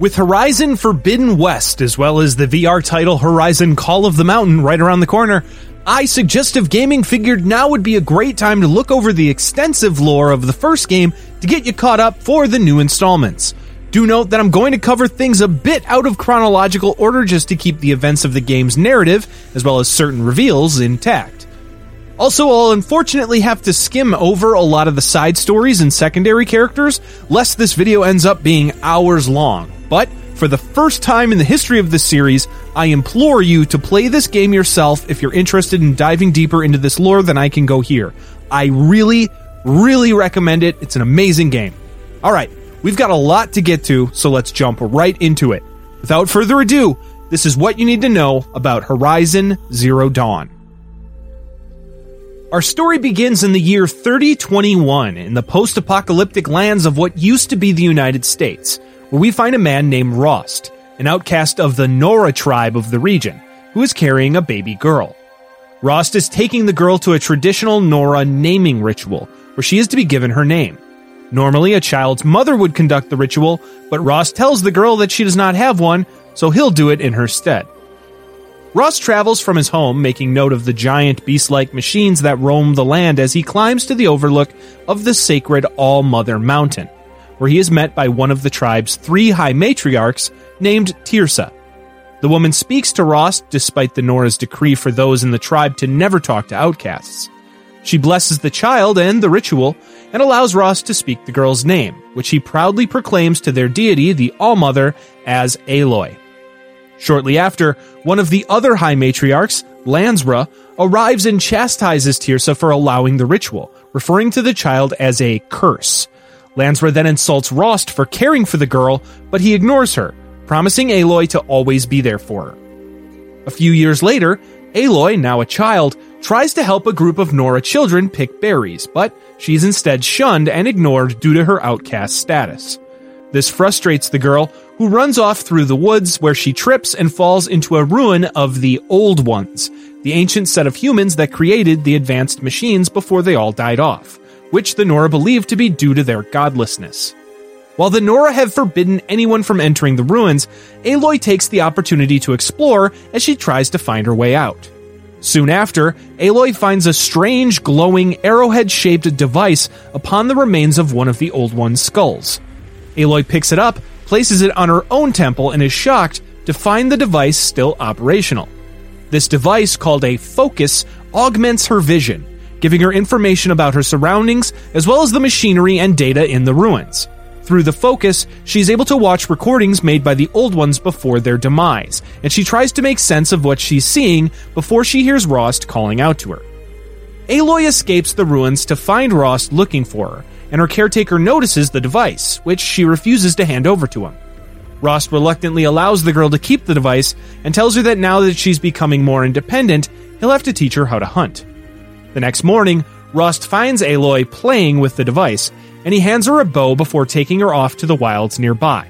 With Horizon Forbidden West, as well as the VR title Horizon Call of the Mountain right around the corner, I Suggestive Gaming figured now would be a great time to look over the extensive lore of the first game to get you caught up for the new installments. Do note that I'm going to cover things a bit out of chronological order just to keep the events of the game's narrative, as well as certain reveals, intact. Also, I'll unfortunately have to skim over a lot of the side stories and secondary characters, lest this video ends up being hours long. But for the first time in the history of this series, I implore you to play this game yourself if you're interested in diving deeper into this lore than I can go here. I really, really recommend it. It's an amazing game. Alright, we've got a lot to get to, so let's jump right into it. Without further ado, this is what you need to know about Horizon Zero Dawn. Our story begins in the year 3021 in the post-apocalyptic lands of what used to be the United States, where we find a man named Rost, an outcast of the Nora tribe of the region, who is carrying a baby girl. Rost is taking the girl to a traditional Nora naming ritual, where she is to be given her name. Normally, a child's mother would conduct the ritual, but Rost tells the girl that she does not have one, so he'll do it in her stead. Rost travels from his home, making note of the giant beast-like machines that roam the land as he climbs to the overlook of the sacred All-Mother Mountain, where he is met by one of the tribe's three high matriarchs named Teersa. The woman speaks to Rost despite the Nora's decree for those in the tribe to never talk to outcasts. She blesses the child and the ritual and allows Rost to speak the girl's name, which he proudly proclaims to their deity, the All-Mother, as Aloy. Shortly after, one of the other high matriarchs, Lansra, arrives and chastises Teersa for allowing the ritual, referring to the child as a curse. Lansra then insults Rost for caring for the girl, but he ignores her, promising Aloy to always be there for her. A few years later, Aloy, now a child, tries to help a group of Nora children pick berries, but she is instead shunned and ignored due to her outcast status. This frustrates the girl, who runs off through the woods where she trips and falls into a ruin of the Old Ones, the ancient set of humans that created the advanced machines before they all died off, which the Nora believed to be due to their godlessness. While the Nora have forbidden anyone from entering the ruins, Aloy takes the opportunity to explore as she tries to find her way out. Soon after, Aloy finds a strange, glowing, arrowhead-shaped device upon the remains of one of the Old One's skulls. Aloy picks it up, places it on her own temple, and is shocked to find the device still operational. This device, called a focus, augments her vision, giving her information about her surroundings, as well as the machinery and data in the ruins. Through the focus, she's able to watch recordings made by the Old Ones before their demise, and she tries to make sense of what she's seeing before she hears Rost calling out to her. Aloy escapes the ruins to find Rost looking for her, and her caretaker notices the device, which she refuses to hand over to him. Rost reluctantly allows the girl to keep the device, and tells her that now that she's becoming more independent, he'll have to teach her how to hunt. The next morning, Rost finds Aloy playing with the device, and he hands her a bow before taking her off to the wilds nearby.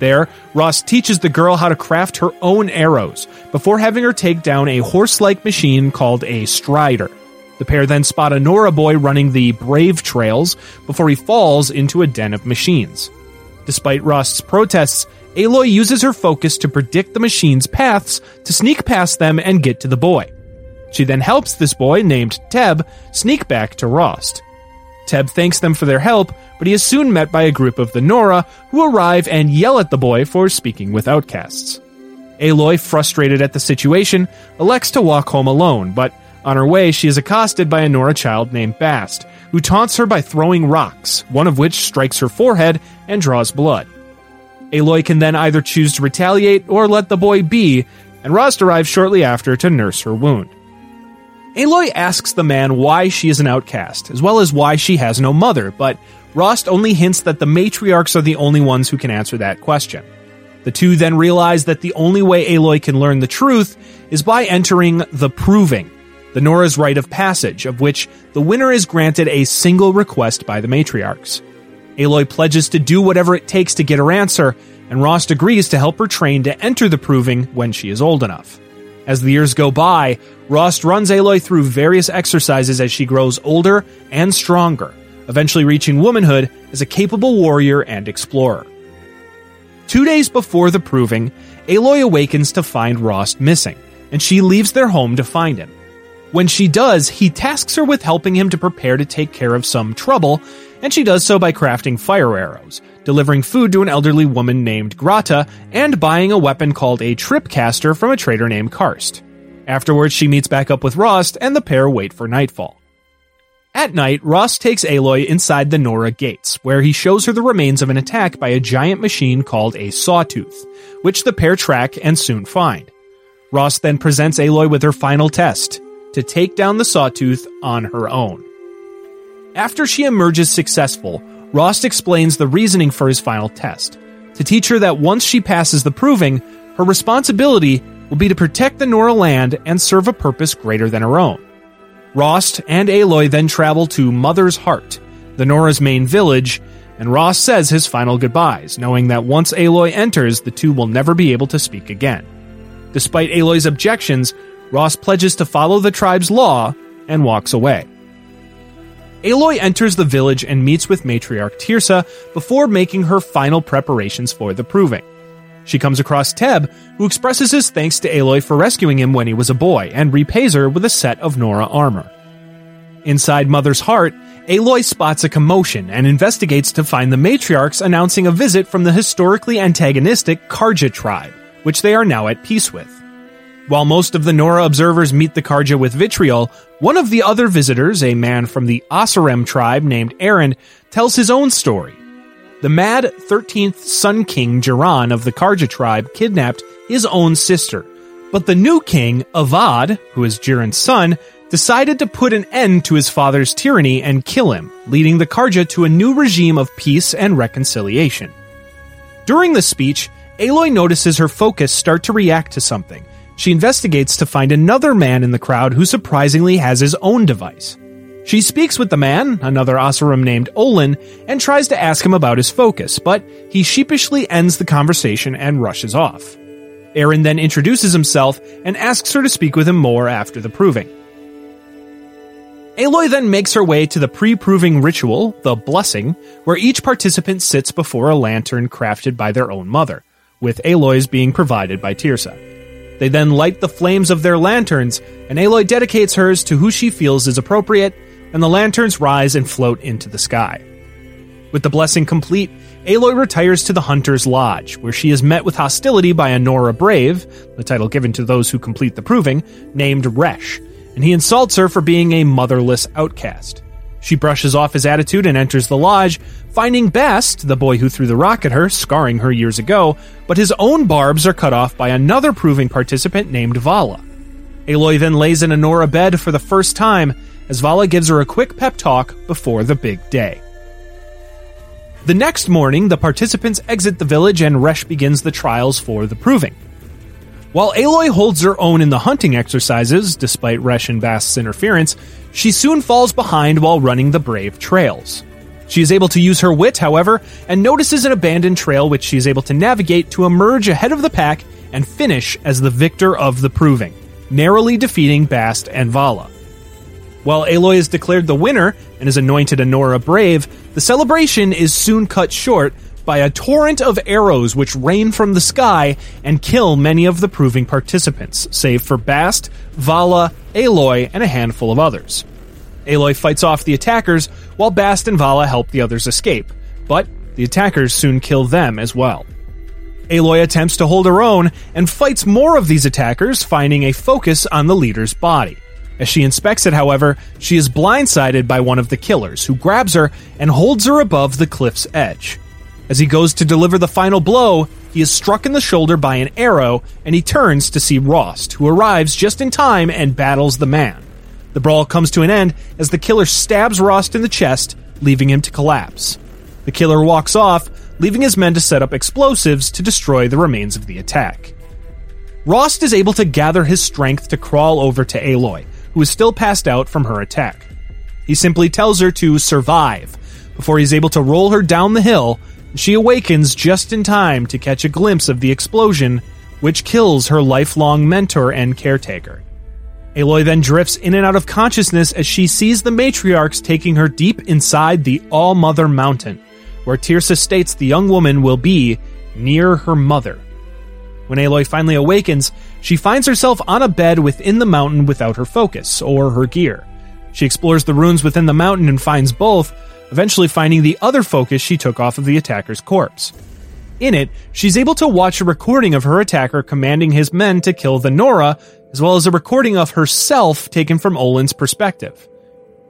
There, Rost teaches the girl how to craft her own arrows, before having her take down a horse-like machine called a Strider. The pair then spot a Nora boy running the Brave Trails, before he falls into a den of machines. Despite Rost's protests, Aloy uses her focus to predict the machine's paths to sneak past them and get to the boy. She then helps this boy, named Teb, sneak back to Rost. Teb thanks them for their help, but he is soon met by a group of the Nora, who arrive and yell at the boy for speaking with outcasts. Aloy, frustrated at the situation, elects to walk home alone, but on her way she is accosted by a Nora child named Bast, who taunts her by throwing rocks, one of which strikes her forehead and draws blood. Aloy can then either choose to retaliate or let the boy be, and Rost arrives shortly after to nurse her wound. Aloy asks the man why she is an outcast, as well as why she has no mother, but Rost only hints that the matriarchs are the only ones who can answer that question. The two then realize that the only way Aloy can learn the truth is by entering the Proving, the Nora's rite of passage, of which the winner is granted a single request by the matriarchs. Aloy pledges to do whatever it takes to get her answer, and Rost agrees to help her train to enter the Proving when she is old enough. As the years go by, Rost runs Aloy through various exercises as she grows older and stronger, eventually reaching womanhood as a capable warrior and explorer. 2 days before the Proving, Aloy awakens to find Rost missing, and she leaves their home to find him. When she does, he tasks her with helping him to prepare to take care of some trouble, and she does so by crafting fire arrows, delivering food to an elderly woman named Grata, and buying a weapon called a tripcaster from a trader named Karst. Afterwards, she meets back up with Rost, and the pair wait for nightfall. At night, Rost takes Aloy inside the Nora gates, where he shows her the remains of an attack by a giant machine called a sawtooth, which the pair track and soon find. Rost then presents Aloy with her final test, to take down the sawtooth on her own. After she emerges successful, Rost explains the reasoning for his final test, to teach her that once she passes the Proving, her responsibility will be to protect the Nora land and serve a purpose greater than her own. Rost and Aloy then travel to Mother's Heart, the Nora's main village, and Rost says his final goodbyes, knowing that once Aloy enters, the two will never be able to speak again. Despite Aloy's objections, Rost pledges to follow the tribe's law and walks away. Aloy enters the village and meets with matriarch Teersa before making her final preparations for the Proving. She comes across Teb, who expresses his thanks to Aloy for rescuing him when he was a boy, and repays her with a set of Nora armor. Inside Mother's Heart, Aloy spots a commotion and investigates to find the matriarchs announcing a visit from the historically antagonistic Carja tribe, which they are now at peace with. While most of the Nora observers meet the Carja with vitriol, one of the other visitors, a man from the Oseram tribe named Erend, tells his own story. The mad 13th Sun King Jiran of the Carja tribe kidnapped his own sister, but the new king, Avad, who is Jiran's son, decided to put an end to his father's tyranny and kill him, leading the Carja to a new regime of peace and reconciliation. During the speech, Aloy notices her focus start to react to something. She investigates to find another man in the crowd who surprisingly has his own device. She speaks with the man, another Oseram named Olin, and tries to ask him about his focus, but he sheepishly ends the conversation and rushes off. Aaron then introduces himself and asks her to speak with him more after the Proving. Aloy then makes her way to the pre-Proving ritual, the Blessing, where each participant sits before a lantern crafted by their own mother, with Aloy's being provided by Teersa. They then light the flames of their lanterns, and Aloy dedicates hers to who she feels is appropriate, and the lanterns rise and float into the sky. With the blessing complete, Aloy retires to the Hunter's Lodge, where she is met with hostility by a Nora Brave, the title given to those who complete the Proving, named Resh, and he insults her for being a motherless outcast. She brushes off his attitude and enters the lodge, finding Bast, the boy who threw the rock at her, scarring her years ago, but his own barbs are cut off by another Proving participant named Vala. Aloy then lays in a Nora bed for the first time, as Vala gives her a quick pep talk before the big day. The next morning, the participants exit the village and Resh begins the trials for the Proving. While Aloy holds her own in the hunting exercises, despite Resh and Bast's interference, she soon falls behind while running the brave trails. She is able to use her wit, however, and notices an abandoned trail which she is able to navigate to emerge ahead of the pack and finish as the victor of the Proving, narrowly defeating Bast and Vala. While Aloy is declared the winner and is anointed a Nora Brave, the celebration is soon cut short by a torrent of arrows which rain from the sky and kill many of the Proving participants, save for Bast, Vala, Aloy, and a handful of others. Aloy fights off the attackers, while Bast and Vala help the others escape, but the attackers soon kill them as well. Aloy attempts to hold her own and fights more of these attackers, finding a focus on the leader's body. As she inspects it, however, she is blindsided by one of the killers, who grabs her and holds her above the cliff's edge. As he goes to deliver the final blow, he is struck in the shoulder by an arrow, and he turns to see Rost, who arrives just in time and battles the man. The brawl comes to an end as the killer stabs Rost in the chest, leaving him to collapse. The killer walks off, leaving his men to set up explosives to destroy the remains of the attack. Rost is able to gather his strength to crawl over to Aloy, who is still passed out from her attack. He simply tells her to survive, before he is able to roll her down the hill. She awakens just in time to catch a glimpse of the explosion, which kills her lifelong mentor and caretaker. Aloy then drifts in and out of consciousness as she sees the matriarchs taking her deep inside the All-Mother Mountain, where Teersa states the young woman will be near her mother. When Aloy finally awakens, she finds herself on a bed within the mountain without her focus or her gear. She explores the runes within the mountain and finds both, eventually finding the other focus she took off of the attacker's corpse. In it, she's able to watch a recording of her attacker commanding his men to kill the Nora, as well as a recording of herself taken from Olin's perspective.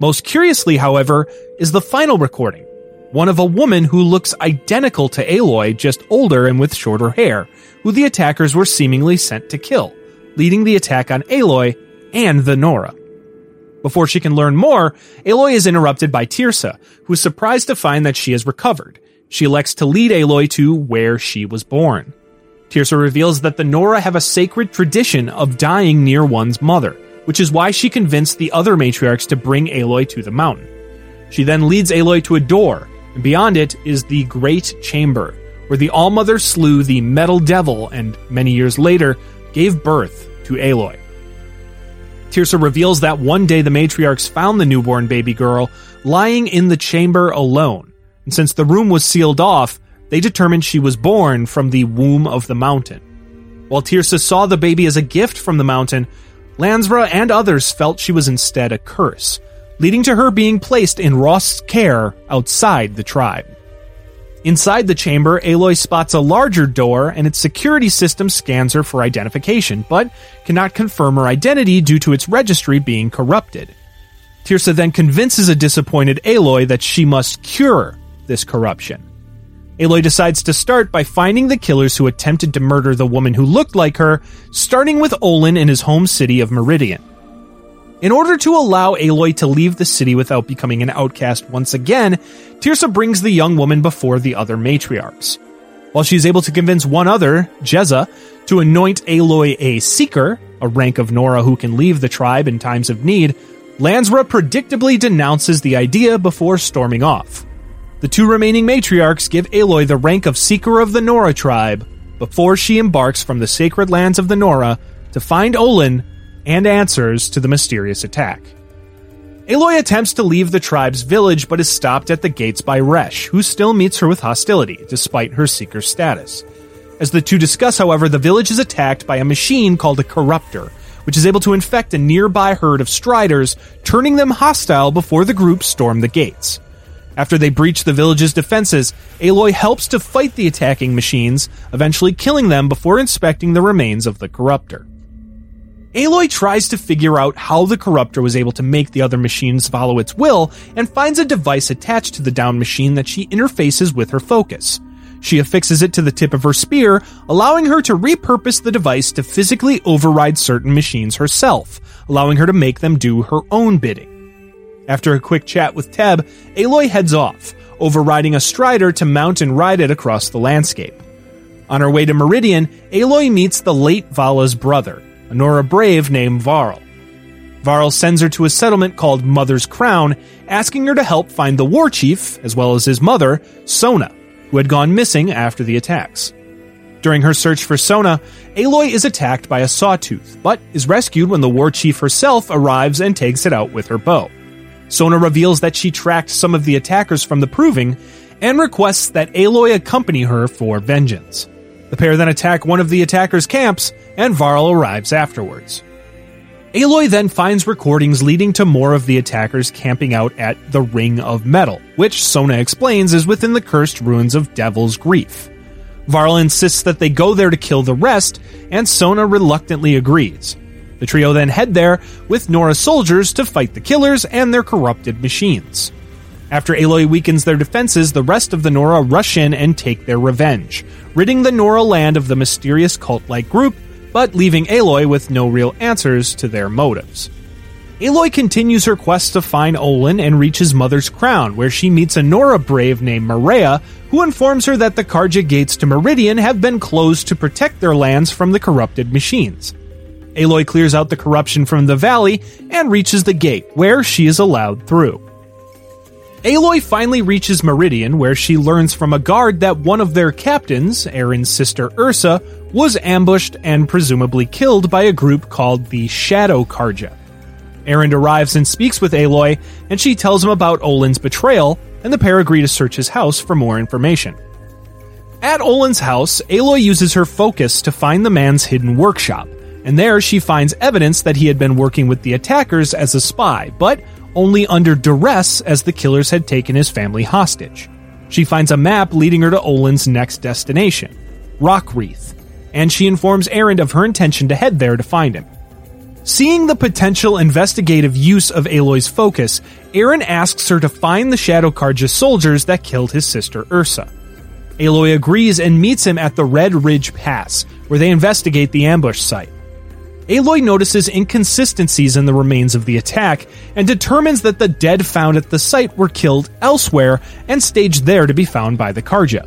Most curiously, however, is the final recording, one of a woman who looks identical to Aloy, just older and with shorter hair, who the attackers were seemingly sent to kill, leading the attack on Aloy and the Nora. Before she can learn more, Aloy is interrupted by Teersa, who is surprised to find that she has recovered. She elects to lead Aloy to where she was born. Teersa reveals that the Nora have a sacred tradition of dying near one's mother, which is why she convinced the other matriarchs to bring Aloy to the mountain. She then leads Aloy to a door, and beyond it is the Great Chamber, where the All-Mother slew the Metal Devil and, many years later, gave birth to Aloy. Teersa reveals that one day the matriarchs found the newborn baby girl lying in the chamber alone, and since the room was sealed off, they determined she was born from the womb of the mountain. While Teersa saw the baby as a gift from the mountain, Lansra and others felt she was instead a curse, leading to her being placed in Rost's care outside the tribe. Inside the chamber, Aloy spots a larger door, and its security system scans her for identification, but cannot confirm her identity due to its registry being corrupted. Teersa then convinces a disappointed Aloy that she must cure this corruption. Aloy decides to start by finding the killers who attempted to murder the woman who looked like her, starting with Olin in his home city of Meridian. In order to allow Aloy to leave the city without becoming an outcast once again, Teersa brings the young woman before the other matriarchs. While she is able to convince one other, Jezza, to anoint Aloy a Seeker, a rank of Nora who can leave the tribe in times of need, Lansra predictably denounces the idea before storming off. The two remaining matriarchs give Aloy the rank of Seeker of the Nora tribe before she embarks from the sacred lands of the Nora to find Olin and answers to the mysterious attack. Aloy attempts to leave the tribe's village but is stopped at the gates by Resh, who still meets her with hostility, despite her Seeker status. As the two discuss, however, the village is attacked by a machine called a Corruptor, which is able to infect a nearby herd of Striders, turning them hostile before the group storm the gates. After they breach the village's defenses, Aloy helps to fight the attacking machines, eventually killing them before inspecting the remains of the Corruptor. Aloy tries to figure out how the Corruptor was able to make the other machines follow its will, and finds a device attached to the down machine that she interfaces with her focus. She affixes it to the tip of her spear, allowing her to repurpose the device to physically override certain machines herself, allowing her to make them do her own bidding. After a quick chat with Teb, Aloy heads off, overriding a Strider to mount and ride it across the landscape. On her way to Meridian, Aloy meets the late Vala's brother, a Nora brave named Varl. Varl sends her to a settlement called Mother's Crown, asking her to help find the war chief, as well as his mother, Sona, who had gone missing after the attacks. During her search for Sona, Aloy is attacked by a Sawtooth, but is rescued when the war chief herself arrives and takes it out with her bow. Sona reveals that she tracked some of the attackers from the Proving, and requests that Aloy accompany her for vengeance. The pair then attack one of the attackers' camps, and Varl arrives afterwards. Aloy then finds recordings leading to more of the attackers camping out at the Ring of Metal, which Sona explains is within the cursed ruins of Devil's Grief. Varl insists that they go there to kill the rest, and Sona reluctantly agrees. The trio then head there with Nora's soldiers to fight the killers and their corrupted machines. After Aloy weakens their defenses, the rest of the Nora rush in and take their revenge, ridding the Nora land of the mysterious cult-like group, but leaving Aloy with no real answers to their motives. Aloy continues her quest to find Olin and reaches Mother's Crown, where she meets a Nora brave named Maria, who informs her that the Carja gates to Meridian have been closed to protect their lands from the corrupted machines. Aloy clears out the corruption from the valley and reaches the gate, where she is allowed through. Aloy finally reaches Meridian, where she learns from a guard that one of their captains, Aaron's sister Ersa, was ambushed and presumably killed by a group called the Shadow Carja. Erend arrives and speaks with Aloy, and she tells him about Olin's betrayal, and the pair agree to search his house for more information. At Olin's house, Aloy uses her focus to find the man's hidden workshop, and there she finds evidence that he had been working with the attackers as a spy, but only under duress as the killers had taken his family hostage. She finds a map leading her to Olin's next destination, Rockwreath, and she informs Erend of her intention to head there to find him. Seeing the potential investigative use of Aloy's focus, Erend asks her to find the Shadow Carja soldiers that killed his sister Ersa. Aloy agrees and meets him at the Red Ridge Pass, where they investigate the ambush site. Aloy notices inconsistencies in the remains of the attack, and determines that the dead found at the site were killed elsewhere and staged there to be found by the Carja.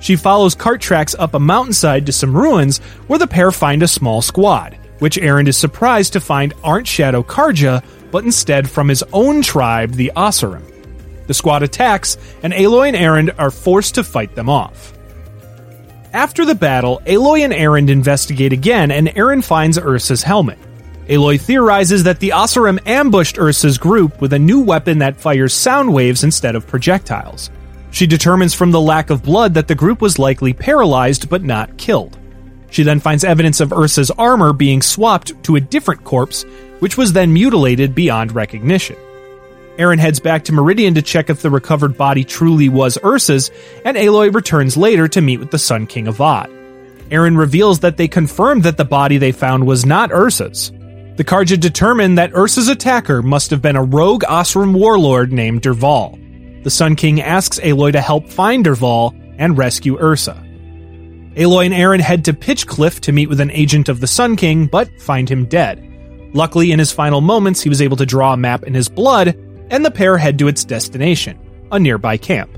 She follows cart tracks up a mountainside to some ruins, where the pair find a small squad, which Erend is surprised to find aren't Shadow Carja, but instead from his own tribe, the Oseram. The squad attacks, and Aloy and Erend are forced to fight them off. After the battle, Aloy and Erend investigate again, and Erend finds Ursa's helmet. Aloy theorizes that the Oseram ambushed Ursa's group with a new weapon that fires sound waves instead of projectiles. She determines from the lack of blood that the group was likely paralyzed but not killed. She then finds evidence of Ursa's armor being swapped to a different corpse, which was then mutilated beyond recognition. Erend heads back to Meridian to check if the recovered body truly was Ursa's, and Aloy returns later to meet with the Sun King Avad. Erend reveals that they confirmed that the body they found was not Ursa's. The Carja determined that Ursa's attacker must have been a rogue Oseram warlord named Dervahl. The Sun King asks Aloy to help find Dervahl and rescue Ersa. Aloy and Erend head to Pitchcliff to meet with an agent of the Sun King, but find him dead. Luckily, in his final moments, he was able to draw a map in his blood, and the pair head to its destination, a nearby camp.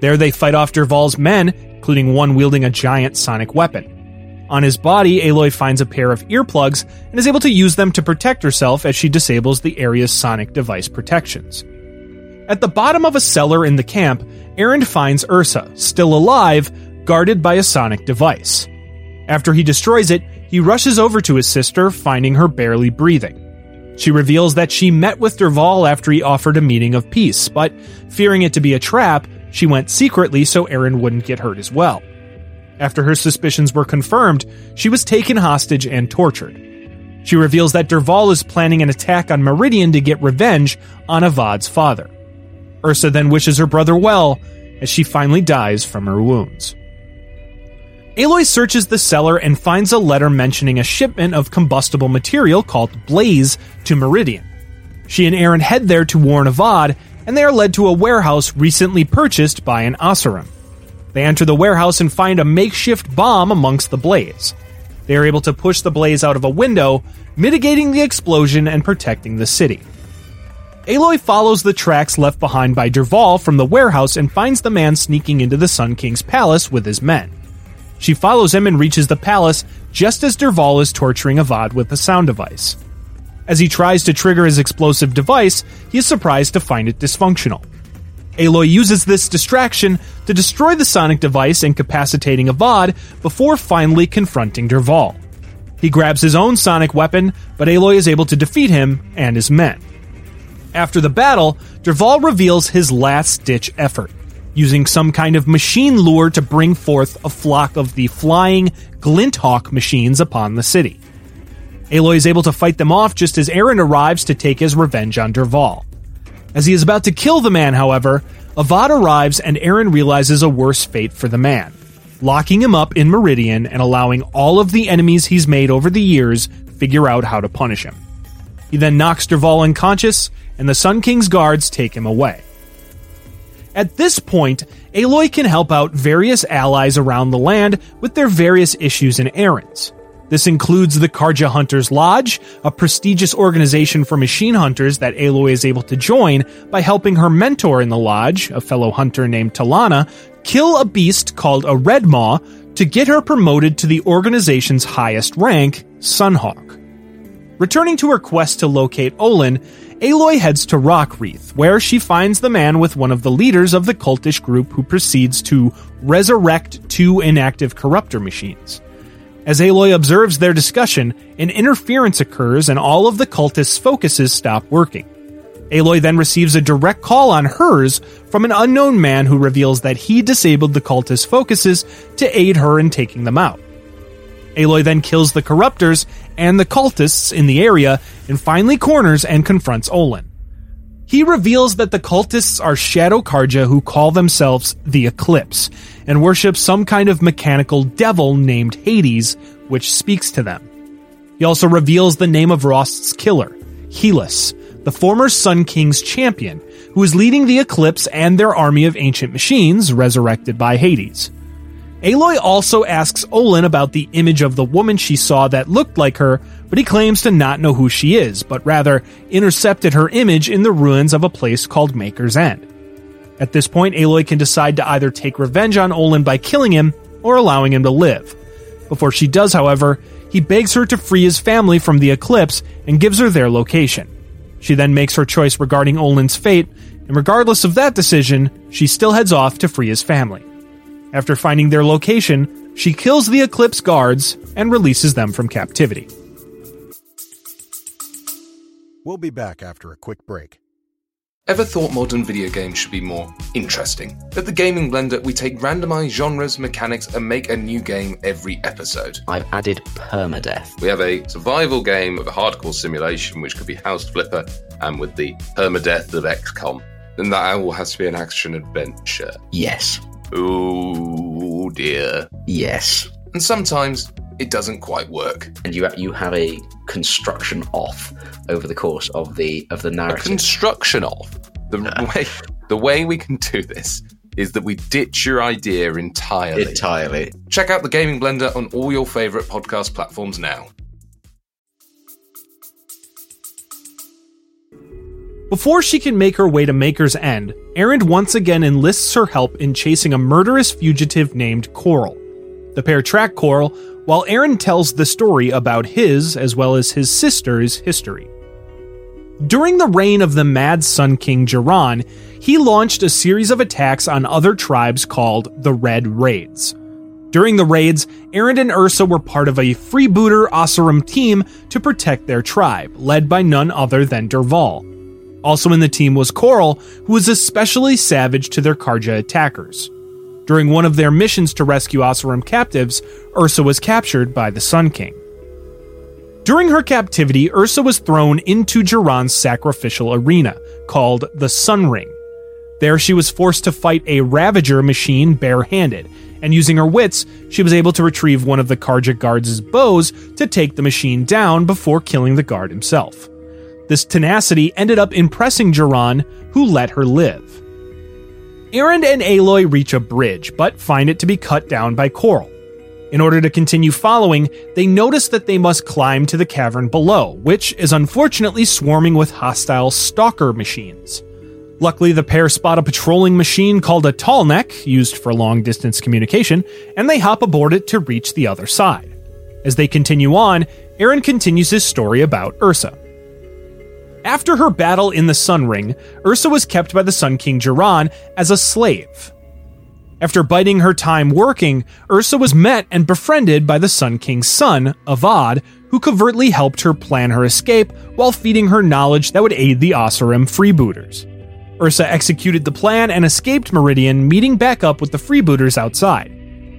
There they fight off Dervahl's men, including one wielding a giant sonic weapon. On his body, Aloy finds a pair of earplugs and is able to use them to protect herself as she disables the area's sonic device protections. At the bottom of a cellar in the camp, Erend finds Ersa, still alive, guarded by a sonic device. After he destroys it, he rushes over to his sister, finding her barely breathing. She reveals that she met with Dervahl after he offered a meeting of peace, but fearing it to be a trap, she went secretly so Erend wouldn't get hurt as well. After her suspicions were confirmed, she was taken hostage and tortured. She reveals that Dervahl is planning an attack on Meridian to get revenge on Avad's father. Ersa then wishes her brother well, as she finally dies from her wounds. Aloy searches the cellar and finds a letter mentioning a shipment of combustible material called Blaze to Meridian. She and Erend head there to warn Avad, and they are led to a warehouse recently purchased by an Oseram. They enter the warehouse and find a makeshift bomb amongst the blaze. They are able to push the blaze out of a window, mitigating the explosion and protecting the city. Aloy follows the tracks left behind by Dervahl from the warehouse and finds the man sneaking into the Sun King's palace with his men. She follows him and reaches the palace just as Dervahl is torturing Avad with a sound device. As he tries to trigger his explosive device, he is surprised to find it dysfunctional. Aloy uses this distraction to destroy the sonic device, incapacitating Avad before finally confronting Dervahl. He grabs his own sonic weapon, but Aloy is able to defeat him and his men. After the battle, Dervahl reveals his last-ditch effort, using some kind of machine lure to bring forth a flock of the flying Glinthawk machines upon the city. Aloy is able to fight them off just as Erend arrives to take his revenge on Dervahl. As he is about to kill the man, however, Avad arrives and Erend realizes a worse fate for the man, locking him up in Meridian and allowing all of the enemies he's made over the years figure out how to punish him. He then knocks Dervahl unconscious, and the Sun King's guards take him away. At this point, Aloy can help out various allies around the land with their various issues and errands. This includes the Carja Hunters Lodge, a prestigious organization for machine hunters that Aloy is able to join by helping her mentor in the lodge, a fellow hunter named Talanah, kill a beast called a Red Maw to get her promoted to the organization's highest rank, Sunhawk. Returning to her quest to locate Olin, Aloy heads to Rockwreath, where she finds the man with one of the leaders of the cultish group who proceeds to resurrect two inactive corruptor machines. As Aloy observes their discussion, an interference occurs and all of the cultists' focuses stop working. Aloy then receives a direct call on hers from an unknown man who reveals that he disabled the cultist focuses to aid her in taking them out. Aloy then kills the corruptors and the cultists in the area and finally corners and confronts Olin. He reveals that the cultists are Shadow Carja who call themselves the Eclipse and worship some kind of mechanical devil named Hades, which speaks to them. He also reveals the name of Rost's killer, Helis, the former Sun King's champion, who is leading the Eclipse and their army of ancient machines resurrected by Hades. Aloy also asks Olin about the image of the woman she saw that looked like her, but he claims to not know who she is, but rather intercepted her image in the ruins of a place called Maker's End. At this point, Aloy can decide to either take revenge on Olin by killing him or allowing him to live. Before she does, however, he begs her to free his family from the Eclipse and gives her their location. She then makes her choice regarding Olin's fate, and regardless of that decision, she still heads off to free his family. After finding their location, she kills the Eclipse guards and releases them from captivity. We'll be back after a quick break. Ever thought modern video games should be more interesting? At the Gaming Blender, we take randomized genres, mechanics, and make a new game every episode. I've added permadeath. We have a survival game of a hardcore simulation, which could be House Flipper, and with the permadeath of XCOM. Then that all has to be an action adventure. Yes. Oh dear. Yes. And sometimes it doesn't quite work. And you have a construction off over the course of the narrative. A construction off? The way we can do this is that we ditch your idea entirely. Entirely. Check out The Gaming Blender on all your favourite podcast platforms now. Before she can make her way to Maker's End, Erend once again enlists her help in chasing a murderous fugitive named Coral. The pair track Coral while Erend tells the story about his, as well as his sister's, history. During the reign of the Mad Sun King Jiran, he launched a series of attacks on other tribes called the Red Raids. During the raids, Erend and Ersa were part of a freebooter Oseram team to protect their tribe, led by none other than Dervahl. Also in the team was Coral, who was especially savage to their Carja attackers. During one of their missions to rescue Oseram captives, Ersa was captured by the Sun King. During her captivity, Ersa was thrown into Jiran's sacrificial arena, called the Sun Ring. There she was forced to fight a Ravager machine barehanded, and using her wits, she was able to retrieve one of the Carja guards' bows to take the machine down before killing the guard himself. This tenacity ended up impressing Jiran, who let her live. Erend and Aloy reach a bridge, but find it to be cut down by Coral. In order to continue following, they notice that they must climb to the cavern below, which is unfortunately swarming with hostile stalker machines. Luckily, the pair spot a patrolling machine called a tallneck, used for long-distance communication, and they hop aboard it to reach the other side. As they continue on, Erend continues his story about Ersa. After her battle in the Sun Ring, Ersa was kept by the Sun King Jiran as a slave. After biding her time working, Ersa was met and befriended by the Sun King's son, Avad, who covertly helped her plan her escape while feeding her knowledge that would aid the Oseram freebooters. Ersa executed the plan and escaped Meridian, meeting back up with the freebooters outside.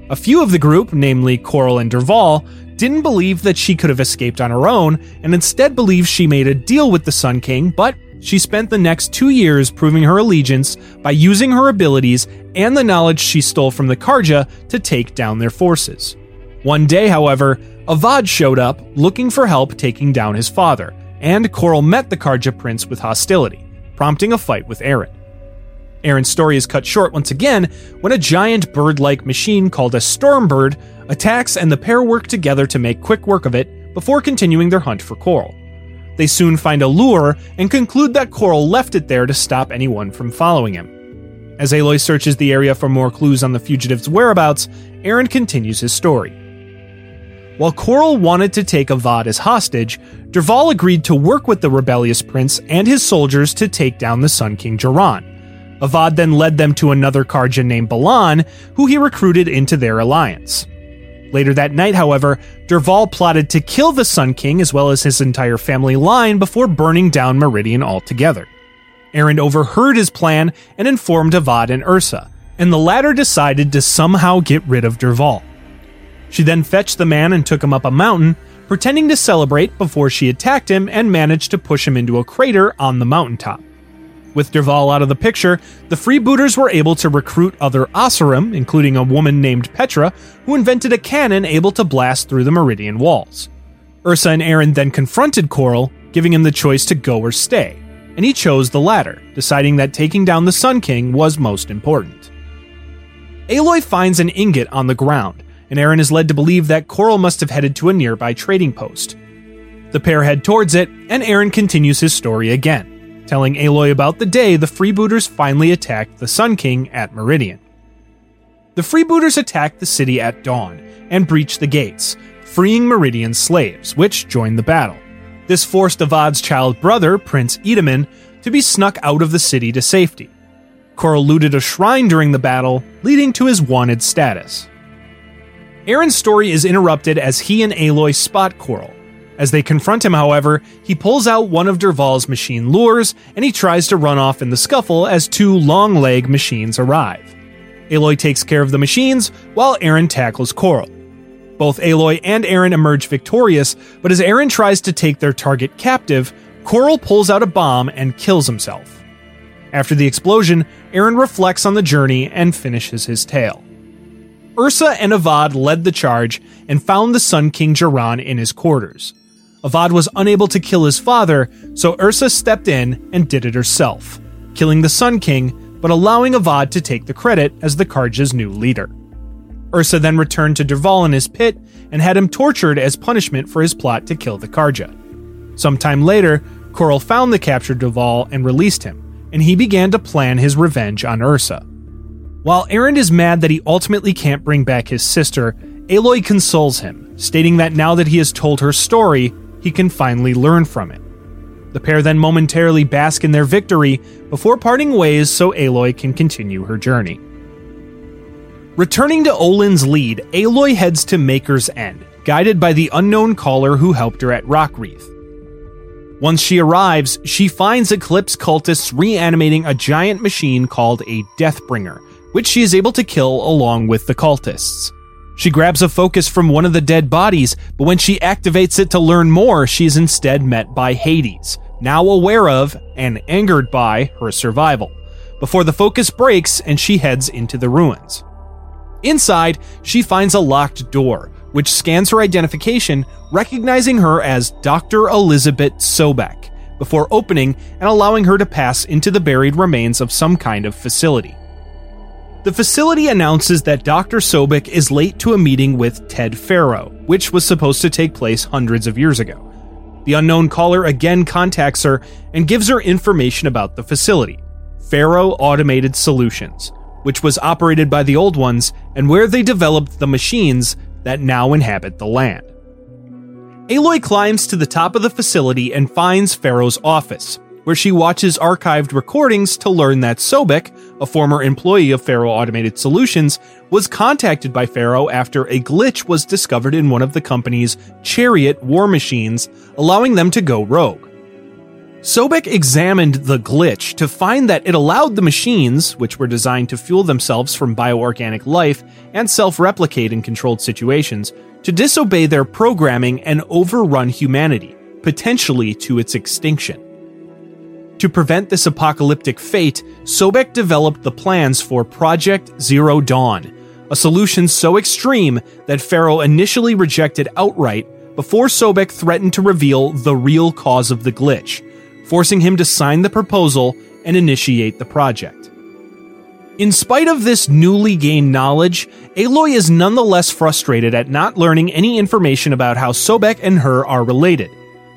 A few of the group, namely Coral and Dervahl, didn't believe that she could have escaped on her own, and instead believed she made a deal with the Sun King, but she spent the next 2 years proving her allegiance by using her abilities and the knowledge she stole from the Carja to take down their forces. One day, however, Avad showed up, looking for help taking down his father, and Coral met the Carja prince with hostility, prompting a fight with Erend. Erend's story is cut short once again when a giant bird-like machine called a Stormbird attacks, and the pair work together to make quick work of it before continuing their hunt for Coral. They soon find a lure and conclude that Coral left it there to stop anyone from following him. As Aloy searches the area for more clues on the fugitive's whereabouts, Erend continues his story. While Coral wanted to take Avad as hostage, Dervahl agreed to work with the rebellious prince and his soldiers to take down the Sun King Jiran. Avad then led them to another Carja named Balan, who he recruited into their alliance. Later that night, however, Dervahl plotted to kill the Sun King as well as his entire family line before burning down Meridian altogether. Erend overheard his plan and informed Avad and Ersa, and the latter decided to somehow get rid of Dervahl. She then fetched the man and took him up a mountain, pretending to celebrate before she attacked him and managed to push him into a crater on the mountaintop. With Dervahl out of the picture, the freebooters were able to recruit other Oseram, including a woman named Petra, who invented a cannon able to blast through the Meridian walls. Ersa and Erend then confronted Coral, giving him the choice to go or stay, and he chose the latter, deciding that taking down the Sun King was most important. Aloy finds an ingot on the ground, and Erend is led to believe that Coral must have headed to a nearby trading post. The pair head towards it, and Erend continues his story again, telling Aloy about the day the freebooters finally attacked the Sun King at Meridian. The freebooters attacked the city at dawn, and breached the gates, freeing Meridian's slaves, which joined the battle. This forced Avad's child brother, Prince Edaman, to be snuck out of the city to safety. Coral looted a shrine during the battle, leading to his wanted status. Erend's story is interrupted as he and Aloy spot Coral. As they confront him, however, he pulls out one of Dervahl's machine lures, and he tries to run off in the scuffle as two long-leg machines arrive. Aloy takes care of the machines, while Erend tackles Coral. Both Aloy and Erend emerge victorious, but as Erend tries to take their target captive, Coral pulls out a bomb and kills himself. After the explosion, Erend reflects on the journey and finishes his tale. Ersa and Avad led the charge and found the Sun King Jiran in his quarters. Avad was unable to kill his father, so Ersa stepped in and did it herself, killing the Sun King, but allowing Avad to take the credit as the Carja's new leader. Ersa then returned to Dervahl in his pit and had him tortured as punishment for his plot to kill the Carja. Sometime later, Coral found the captured Dervahl and released him, and he began to plan his revenge on Ersa. While Erend is mad that he ultimately can't bring back his sister, Aloy consoles him, stating that now that he has told her story, he can finally learn from it. The pair then momentarily bask in their victory before parting ways so Aloy can continue her journey. Returning to Olin's lead, Aloy heads to Maker's End, guided by the unknown caller who helped her at Rockreath. Once she arrives, she finds Eclipse cultists reanimating a giant machine called a Deathbringer, which she is able to kill along with the cultists. She grabs a focus from one of the dead bodies, but when she activates it to learn more, she is instead met by Hades, now aware of, and angered by, her survival, before the focus breaks and she heads into the ruins. Inside, she finds a locked door, which scans her identification, recognizing her as Dr. Elisabet Sobeck, before opening and allowing her to pass into the buried remains of some kind of facility. The facility announces that Dr. Sobeck is late to a meeting with Ted Farrow, which was supposed to take place hundreds of years ago. The unknown caller again contacts her and gives her information about the facility, Farrow Automated Solutions, which was operated by the Old Ones and where they developed the machines that now inhabit the land. Aloy climbs to the top of the facility and finds Pharaoh's office, where she watches archived recordings to learn that Sobeck, a former employee of Farrow Automated Solutions, was contacted by Farrow after a glitch was discovered in one of the company's Chariot war machines, allowing them to go rogue. Sobeck examined the glitch to find that it allowed the machines, which were designed to fuel themselves from bioorganic life and self-replicate in controlled situations, to disobey their programming and overrun humanity, potentially to its extinction. To prevent this apocalyptic fate, Sobeck developed the plans for Project Zero Dawn, a solution so extreme that Farrow initially rejected outright before Sobeck threatened to reveal the real cause of the glitch, forcing him to sign the proposal and initiate the project. In spite of this newly gained knowledge, Aloy is nonetheless frustrated at not learning any information about how Sobeck and her are related.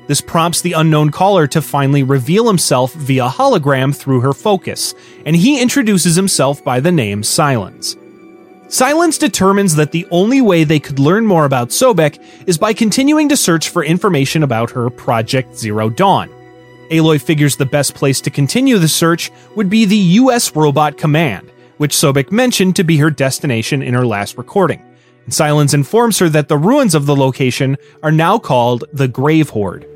This prompts the unknown caller to finally reveal himself via hologram through her focus, and he introduces himself by the name Sylens. Sylens determines that the only way they could learn more about Sobeck is by continuing to search for information about her Project Zero Dawn. Aloy figures the best place to continue the search would be the U.S. Robot Command, which Sobeck mentioned to be her destination in her last recording, and Sylens informs her that the ruins of the location are now called the Grave Horde.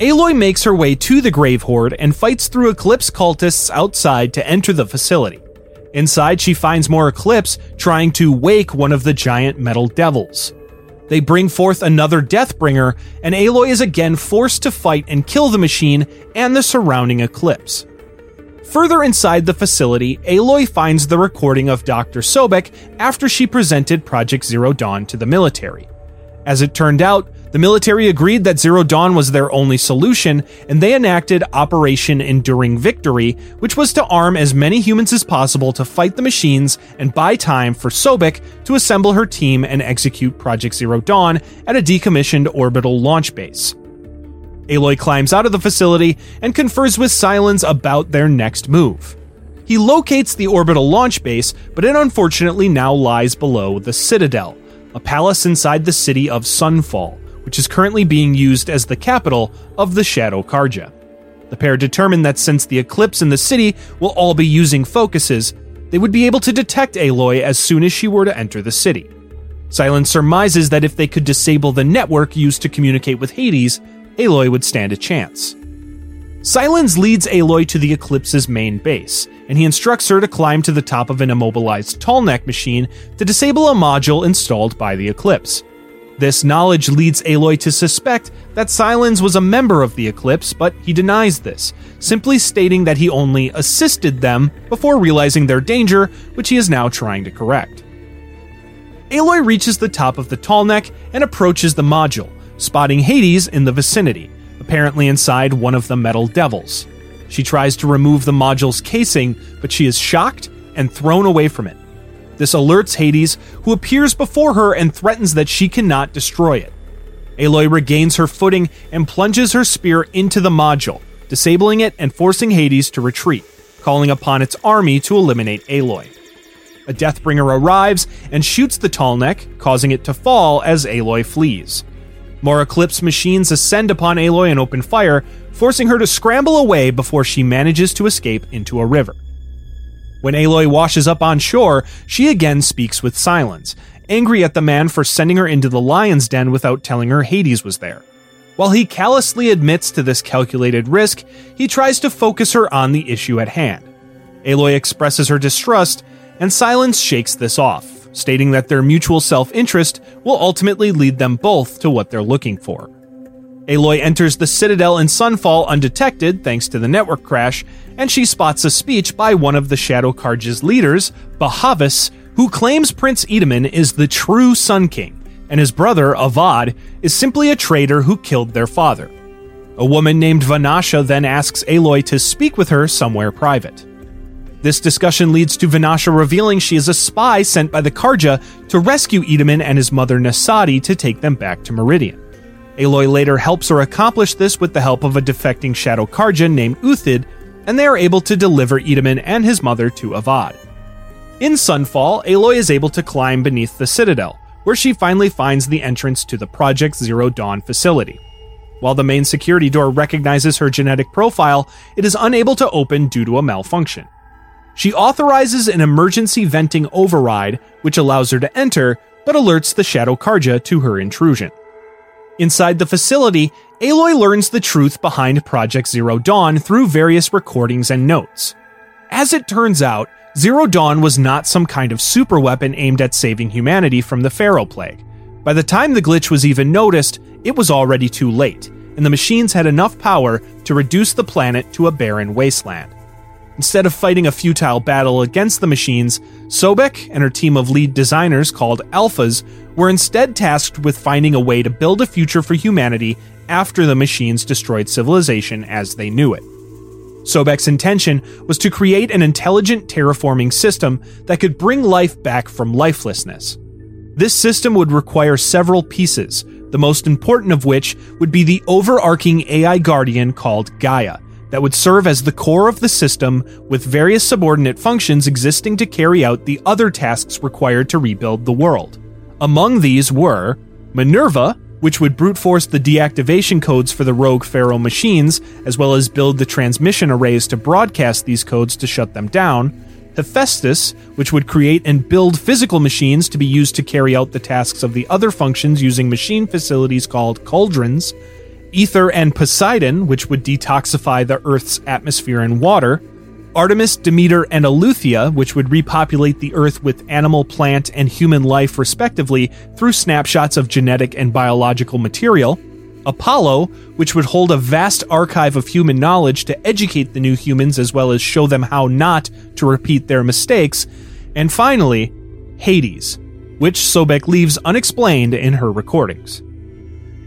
Aloy makes her way to the Grave Horde and fights through Eclipse cultists outside to enter the facility. Inside, she finds more Eclipse trying to wake one of the giant metal devils. They bring forth another Deathbringer, and Aloy is again forced to fight and kill the machine and the surrounding Eclipse. Further inside the facility, Aloy finds the recording of Dr. Sobeck after she presented Project Zero Dawn to the military. As it turned out, the military agreed that Zero Dawn was their only solution, and they enacted Operation Enduring Victory, which was to arm as many humans as possible to fight the machines and buy time for Sobeck to assemble her team and execute Project Zero Dawn at a decommissioned orbital launch base. Aloy climbs out of the facility and confers with Sylens about their next move. He locates the orbital launch base, but it unfortunately now lies below the Citadel, a palace inside the city of Sunfall, which is currently being used as the capital of the Shadow Carja. The pair determined that since the Eclipse in the city will all be using focuses, they would be able to detect Aloy as soon as she were to enter the city. Sylens surmises that if they could disable the network used to communicate with Hades, Aloy would stand a chance. Sylens leads Aloy to the Eclipse's main base, and he instructs her to climb to the top of an immobilized Tallneck machine to disable a module installed by the Eclipse. This knowledge leads Aloy to suspect that Sylens was a member of the Eclipse, but he denies this, simply stating that he only assisted them before realizing their danger, which he is now trying to correct. Aloy reaches the top of the Tallneck and approaches the module, spotting Hades in the vicinity, apparently inside one of the metal devils. She tries to remove the module's casing, but she is shocked and thrown away from it. This alerts Hades, who appears before her and threatens that she cannot destroy it. Aloy regains her footing and plunges her spear into the module, disabling it and forcing Hades to retreat, calling upon its army to eliminate Aloy. A Deathbringer arrives and shoots the Tallneck, causing it to fall as Aloy flees. More Eclipse machines ascend upon Aloy and open fire, forcing her to scramble away before she manages to escape into a river. When Aloy washes up on shore, she again speaks with Sylens, angry at the man for sending her into the lion's den without telling her Hades was there. While he callously admits to this calculated risk, he tries to focus her on the issue at hand. Aloy expresses her distrust, and Sylens shakes this off, stating that their mutual self-interest will ultimately lead them both to what they're looking for. Aloy enters the Citadel in Sunfall undetected thanks to the network crash, and she spots a speech by one of the Shadow Carja's leaders, Bahavis, who claims Prince Edaman is the true Sun King, and his brother, Avad, is simply a traitor who killed their father. A woman named Vanasha then asks Aloy to speak with her somewhere private. This discussion leads to Vanasha revealing she is a spy sent by the Carja to rescue Edaman and his mother Nasadi to take them back to Meridian. Aloy later helps her accomplish this with the help of a defecting Shadow Carja named Uthid, and they are able to deliver Edaman and his mother to Avad. In Sunfall, Aloy is able to climb beneath the Citadel, where she finally finds the entrance to the Project Zero Dawn facility. While the main security door recognizes her genetic profile, it is unable to open due to a malfunction. She authorizes an emergency venting override, which allows her to enter, but alerts the Shadow Carja to her intrusion. Inside the facility, Aloy learns the truth behind Project Zero Dawn through various recordings and notes. As it turns out, Zero Dawn was not some kind of superweapon aimed at saving humanity from the Pharaoh Plague. By the time the glitch was even noticed, it was already too late, and the machines had enough power to reduce the planet to a barren wasteland. Instead of fighting a futile battle against the machines, Sobeck and her team of lead designers called Alphas were instead tasked with finding a way to build a future for humanity after the machines destroyed civilization as they knew it. Sobeck's intention was to create an intelligent terraforming system that could bring life back from lifelessness. This system would require several pieces, the most important of which would be the overarching AI guardian called Gaia, that would serve as the core of the system, with various subordinate functions existing to carry out the other tasks required to rebuild the world. Among these were Minerva, which would brute force the deactivation codes for the rogue Pharaoh machines, as well as build the transmission arrays to broadcast these codes to shut them down; Hephaestus, which would create and build physical machines to be used to carry out the tasks of the other functions using machine facilities called cauldrons; Ether and Poseidon, which would detoxify the Earth's atmosphere and water, Artemis, Demeter, and Eleuthia, which would repopulate the Earth with animal, plant, and human life respectively through snapshots of genetic and biological material, Apollo, which would hold a vast archive of human knowledge to educate the new humans as well as show them how not to repeat their mistakes, and finally, Hades, which Sobeck leaves unexplained in her recordings.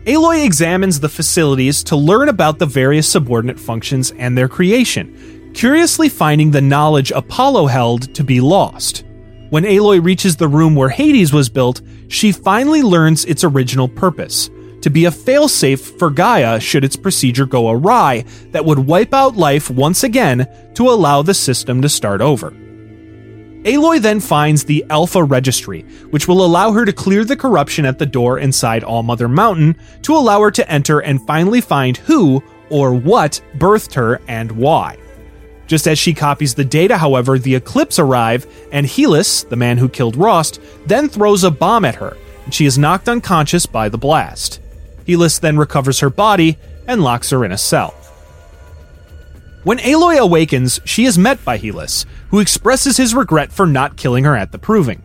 Aloy examines the facilities to learn about the various subordinate functions and their creation, curiously finding the knowledge Apollo held to be lost. When Aloy reaches the room where Hades was built, she finally learns its original purpose, to be a failsafe for Gaia should its procedure go awry that would wipe out life once again to allow the system to start over. Aloy then finds the Alpha Registry, which will allow her to clear the corruption at the door inside All-Mother Mountain to allow her to enter and finally find who or what birthed her and why. Just as she copies the data, however, the Eclipse arrive, and Helis, the man who killed Rost, then throws a bomb at her, and she is knocked unconscious by the blast. Helis then recovers her body and locks her in a cell. When Aloy awakens, she is met by Helis, who expresses his regret for not killing her at the Proving.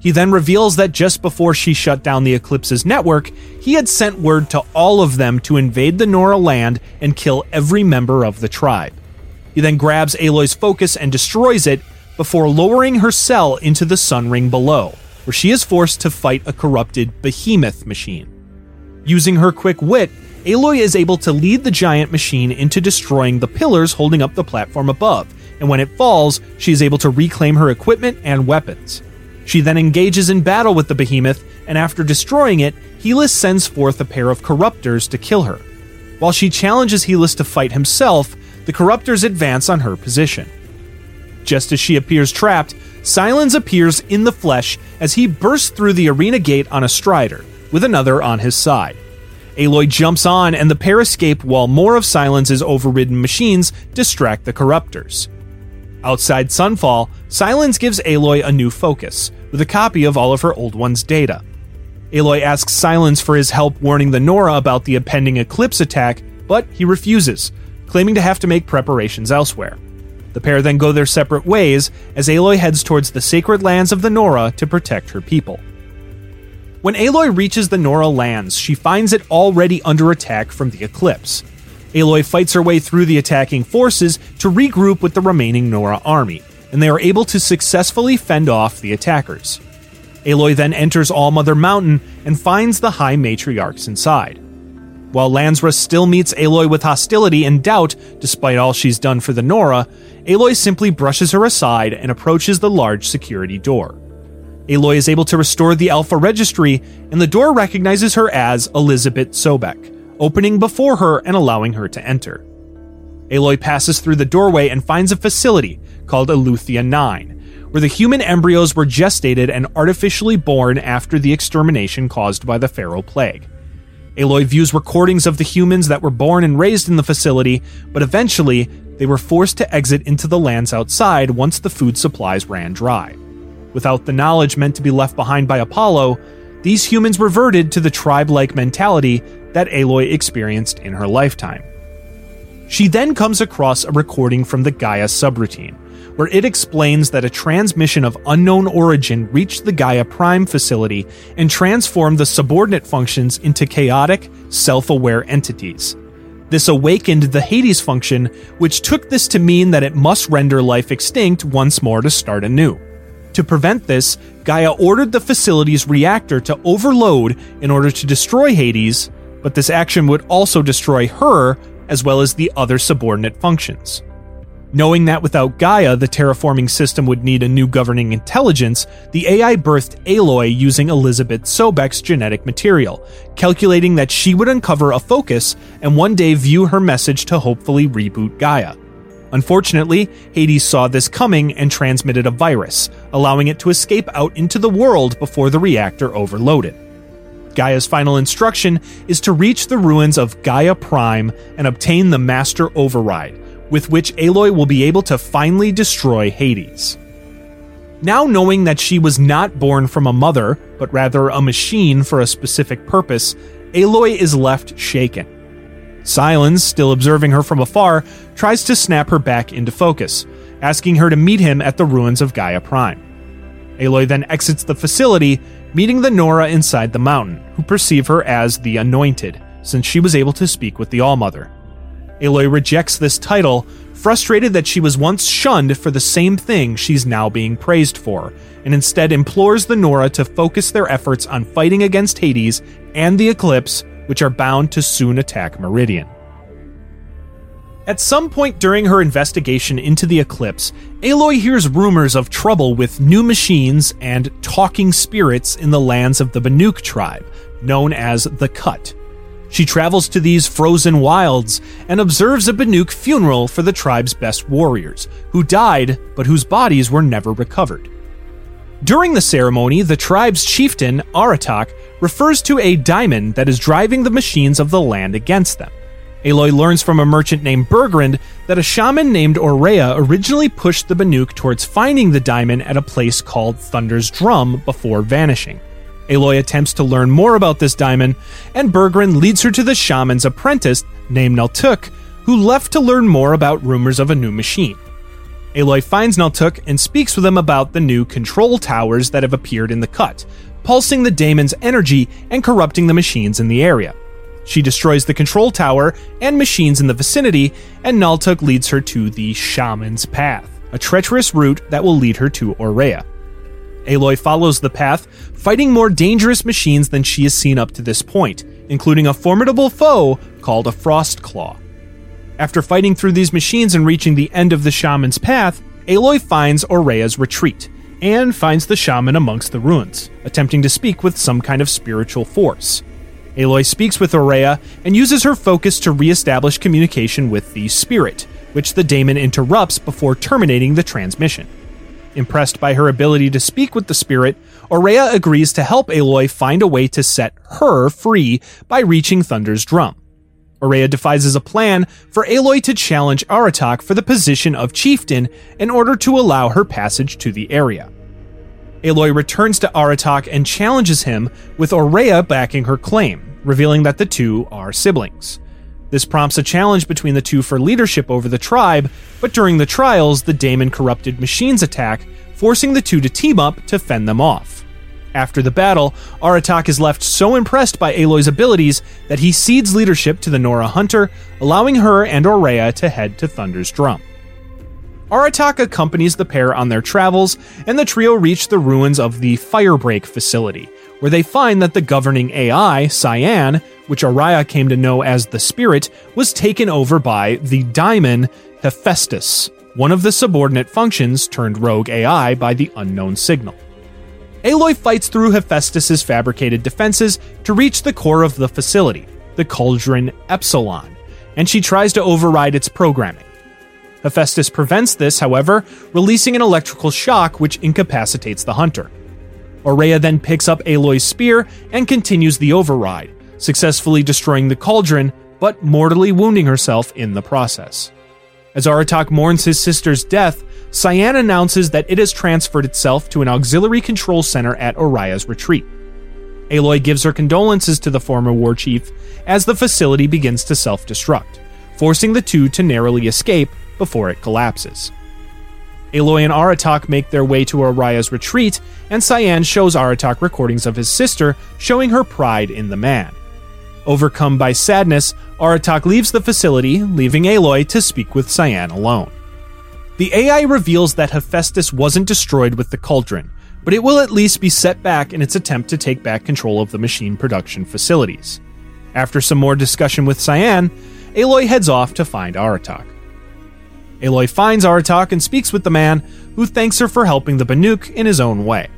He then reveals that just before she shut down the Eclipse's network, he had sent word to all of them to invade the Nora land and kill every member of the tribe. He then grabs Aloy's focus and destroys it before lowering her cell into the Sun Ring below, where she is forced to fight a corrupted behemoth machine. Using her quick wit, Aloy is able to lead the giant machine into destroying the pillars holding up the platform above, and when it falls, she is able to reclaim her equipment and weapons. She then engages in battle with the behemoth, and after destroying it, Helis sends forth a pair of corruptors to kill her. While she challenges Helis to fight himself, the corruptors advance on her position. Just as she appears trapped, Sylens appears in the flesh as he bursts through the arena gate on a Strider, with another on his side. Aloy jumps on and the pair escape while more of Sylens' overridden machines distract the corruptors. Outside Sunfall, Sylens gives Aloy a new focus, with a copy of all of her old one's data. Aloy asks Sylens for his help warning the Nora about the impending Eclipse attack, but he refuses, claiming to have to make preparations elsewhere. The pair then go their separate ways as Aloy heads towards the sacred lands of the Nora to protect her people. When Aloy reaches the Nora lands, she finds it already under attack from the Eclipse. Aloy fights her way through the attacking forces to regroup with the remaining Nora army, and they are able to successfully fend off the attackers. Aloy then enters All-Mother Mountain and finds the High Matriarchs inside. While Lansra still meets Aloy with hostility and doubt despite all she's done for the Nora, Aloy simply brushes her aside and approaches the large security door. Aloy is able to restore the Alpha Registry, and the door recognizes her as Elisabet Sobeck, opening before her and allowing her to enter. Aloy passes through the doorway and finds a facility called Eleuthia 9, where the human embryos were gestated and artificially born after the extermination caused by the Pharaoh Plague. Aloy views recordings of the humans that were born and raised in the facility, but eventually they were forced to exit into the lands outside once the food supplies ran dry. Without the knowledge meant to be left behind by Apollo, these humans reverted to the tribe-like mentality that Aloy experienced in her lifetime. She then comes across a recording from the Gaia subroutine, where it explains that a transmission of unknown origin reached the Gaia Prime facility and transformed the subordinate functions into chaotic, self-aware entities. This awakened the Hades function, which took this to mean that it must render life extinct once more to start anew. To prevent this, Gaia ordered the facility's reactor to overload in order to destroy Hades, but this action would also destroy her as well as the other subordinate functions. Knowing that without Gaia, the terraforming system would need a new governing intelligence, the AI birthed Aloy using Elisabet Sobeck's genetic material, calculating that she would uncover a focus and one day view her message to hopefully reboot Gaia. Unfortunately, Hades saw this coming and transmitted a virus, allowing it to escape out into the world before the reactor overloaded. Gaia's final instruction is to reach the ruins of Gaia Prime and obtain the Master Override, with which Aloy will be able to finally destroy Hades. Now knowing that she was not born from a mother, but rather a machine for a specific purpose, Aloy is left shaken. Sylens, still observing her from afar, tries to snap her back into focus, asking her to meet him at the ruins of Gaia Prime. Aloy then exits the facility, meeting the Nora inside the mountain, who perceive her as the Anointed, since she was able to speak with the All-Mother. Aloy rejects this title, frustrated that she was once shunned for the same thing she's now being praised for, and instead implores the Nora to focus their efforts on fighting against Hades and the Eclipse, which are bound to soon attack Meridian. At some point during her investigation into the Eclipse, Aloy hears rumors of trouble with new machines and talking spirits in the lands of the Banuk tribe, known as the Cut. She travels to these frozen wilds and observes a Banuk funeral for the tribe's best warriors, who died but whose bodies were never recovered. During the ceremony, the tribe's chieftain, Aratak, refers to a daimon that is driving the machines of the land against them. Aloy learns from a merchant named Bergrand that a shaman named Aurea originally pushed the Banuk towards finding the daimon at a place called Thunder's Drum before vanishing. Aloy attempts to learn more about this daimon, and Bergrand leads her to the shaman's apprentice named Naltuk, who left to learn more about rumors of a new machine. Aloy finds Naltuk and speaks with him about the new control towers that have appeared in the Cut, pulsing the daimon's energy and corrupting the machines in the area. She destroys the control tower and machines in the vicinity, and Naltuk leads her to the Shaman's Path, a treacherous route that will lead her to Aurea. Aloy follows the path, fighting more dangerous machines than she has seen up to this point, including a formidable foe called a Frostclaw. After fighting through these machines and reaching the end of the Shaman's Path, Aloy finds Aurea's retreat, and finds the shaman amongst the ruins, attempting to speak with some kind of spiritual force. Aloy speaks with Aurea and uses her focus to re-establish communication with the spirit, which the daemon interrupts before terminating the transmission. Impressed by her ability to speak with the spirit, Aurea agrees to help Aloy find a way to set her free by reaching Thunder's Drum. Aurea devises a plan for Aloy to challenge Aratak for the position of chieftain in order to allow her passage to the area. Aloy returns to Aratak and challenges him, with Aurea backing her claim, revealing that the two are siblings. This prompts a challenge between the two for leadership over the tribe, but during the trials, the daemon corrupted machines attack, forcing the two to team up to fend them off. After the battle, Aratak is left so impressed by Aloy's abilities that he cedes leadership to the Nora Hunter, allowing her and Aurea to head to Thunder's Drum. Aratak accompanies the pair on their travels, and the trio reach the ruins of the Firebreak facility, where they find that the governing AI, Cyan, which Aurea came to know as the Spirit, was taken over by the daimon, Hephaestus, one of the subordinate functions turned rogue AI by the unknown signal. Aloy fights through Hephaestus' fabricated defenses to reach the core of the facility, the Cauldron Epsilon, and she tries to override its programming. Hephaestus prevents this, however, releasing an electrical shock which incapacitates the hunter. Aurea then picks up Aloy's spear and continues the override, successfully destroying the cauldron, but mortally wounding herself in the process. As Aratak mourns his sister's death, Cyan announces that it has transferred itself to an auxiliary control center at Aurea's retreat. Aloy gives her condolences to the former war chief as the facility begins to self-destruct, forcing the two to narrowly escape before it collapses. Aloy and Aratak make their way to Aurea's retreat, and Cyan shows Aratak recordings of his sister, showing her pride in the man. Overcome by sadness, Aratak leaves the facility, leaving Aloy to speak with Cyan alone. The AI reveals that Hephaestus wasn't destroyed with the cauldron, but it will at least be set back in its attempt to take back control of the machine production facilities. After some more discussion with Cyan, Aloy heads off to find Aratak. Aloy finds Aratak and speaks with the man, who thanks her for helping the Banuk in his own way.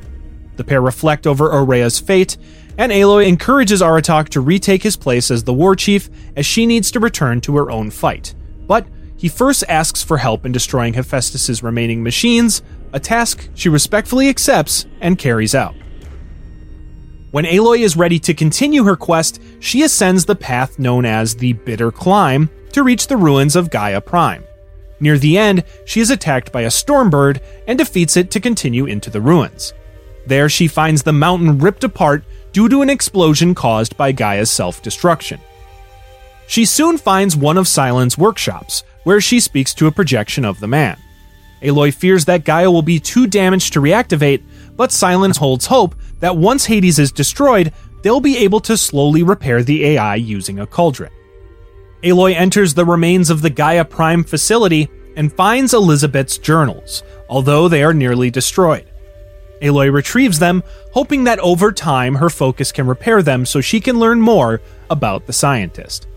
The pair reflect over Aurea's fate, and Aloy encourages Aratak to retake his place as the war chief, as she needs to return to her own fight. But he first asks for help in destroying Hephaestus' remaining machines, a task she respectfully accepts and carries out. When Aloy is ready to continue her quest, she ascends the path known as the Bitter Climb to reach the ruins of Gaia Prime. Near the end, she is attacked by a stormbird and defeats it to continue into the ruins. There, she finds the mountain ripped apart due to an explosion caused by Gaia's self-destruction. She soon finds one of Sylens' workshops, where she speaks to a projection of the man. Aloy fears that Gaia will be too damaged to reactivate, but Sylens holds hope that once Hades is destroyed, they'll be able to slowly repair the AI using a cauldron. Aloy enters the remains of the Gaia Prime facility and finds Elisabet's journals, although they are nearly destroyed. Aloy retrieves them, hoping that over time her focus can repair them so she can learn more about the scientist.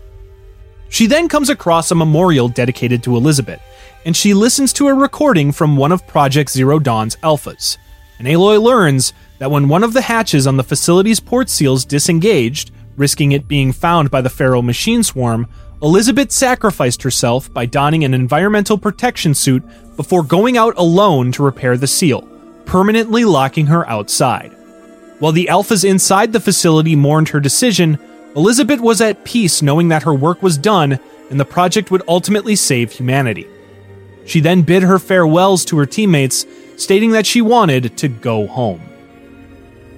She then comes across a memorial dedicated to Elisabet, and she listens to a recording from one of Project Zero Dawn's alphas, and Aloy learns that when one of the hatches on the facility's port seals disengaged, risking it being found by the Pharaoh machine swarm, Elisabet sacrificed herself by donning an environmental protection suit before going out alone to repair the seal, permanently locking her outside. While the alphas inside the facility mourned her decision, Elisabet was at peace knowing that her work was done and the project would ultimately save humanity. She then bid her farewells to her teammates, stating that she wanted to go home.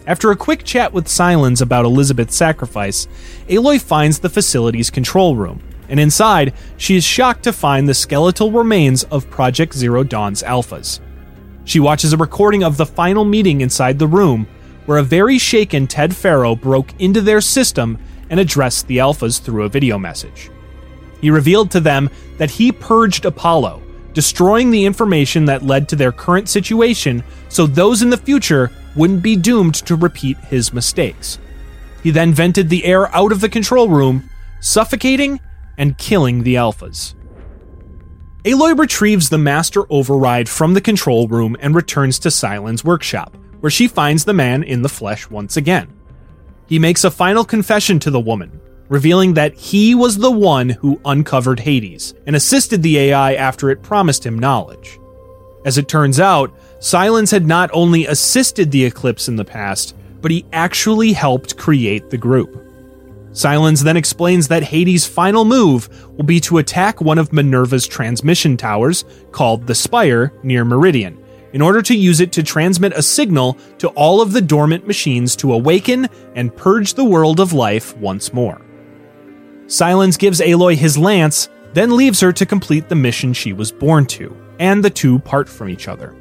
After a quick chat with Sylens about Elisabet's sacrifice, Aloy finds the facility's control room, and inside, she is shocked to find the skeletal remains of Project Zero Dawn's alphas. She watches a recording of the final meeting inside the room, where a very shaken Ted Pharaoh broke into their system and addressed the alphas through a video message. He revealed to them that he purged Apollo, destroying the information that led to their current situation so those in the future wouldn't be doomed to repeat his mistakes. He then vented the air out of the control room, suffocating and killing the alphas. Aloy retrieves the master override from the control room and returns to Sylens' workshop, where she finds the man in the flesh once again. He makes a final confession to the woman, revealing that he was the one who uncovered Hades and assisted the AI after it promised him knowledge. As it turns out, Sylens had not only assisted the Eclipse in the past, but he actually helped create the group. Sylens then explains that Hades' final move will be to attack one of Minerva's transmission towers, called the Spire, near Meridian, in order to use it to transmit a signal to all of the dormant machines to awaken and purge the world of life once more. Sylens gives Aloy his lance, then leaves her to complete the mission she was born to, and the two part from each other.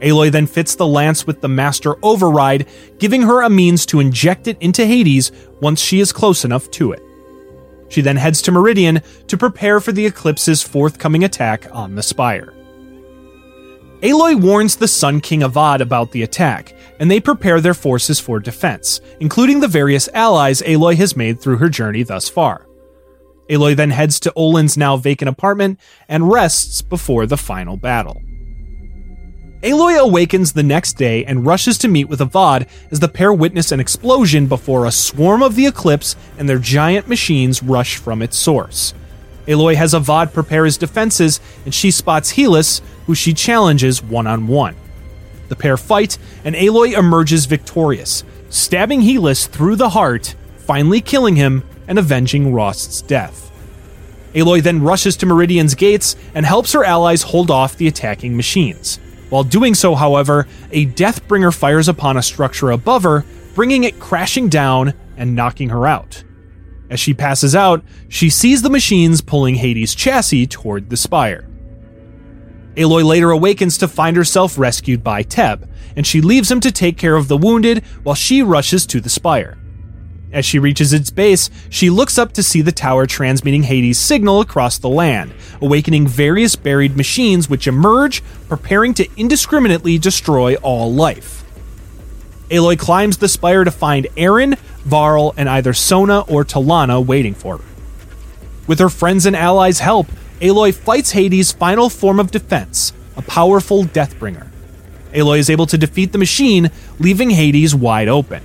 Aloy then fits the lance with the Master Override, giving her a means to inject it into Hades once she is close enough to it. She then heads to Meridian to prepare for the Eclipse's forthcoming attack on the Spire. Aloy warns the Sun King Avad about the attack, and they prepare their forces for defense, including the various allies Aloy has made through her journey thus far. Aloy then heads to Olin's now vacant apartment and rests before the final battle. Aloy awakens the next day and rushes to meet with Avad as the pair witness an explosion before a swarm of the Eclipse and their giant machines rush from its source. Aloy has Avad prepare his defenses, and she spots Helis, who she challenges one-on-one. The pair fight, and Aloy emerges victorious, stabbing Helis through the heart, finally killing him and avenging Rost's death. Aloy then rushes to Meridian's gates and helps her allies hold off the attacking machines. While doing so, however, a Deathbringer fires upon a structure above her, bringing it crashing down and knocking her out. As she passes out, she sees the machines pulling Hades' chassis toward the Spire. Aloy later awakens to find herself rescued by Teb, and she leaves him to take care of the wounded while she rushes to the Spire. As she reaches its base, she looks up to see the tower transmitting Hades' signal across the land, awakening various buried machines which emerge, preparing to indiscriminately destroy all life. Aloy climbs the Spire to find Aaron, Varl, and either Sona or Talanah waiting for her. With her friends and allies' help, Aloy fights Hades' final form of defense, a powerful Deathbringer. Aloy is able to defeat the machine, leaving Hades wide open.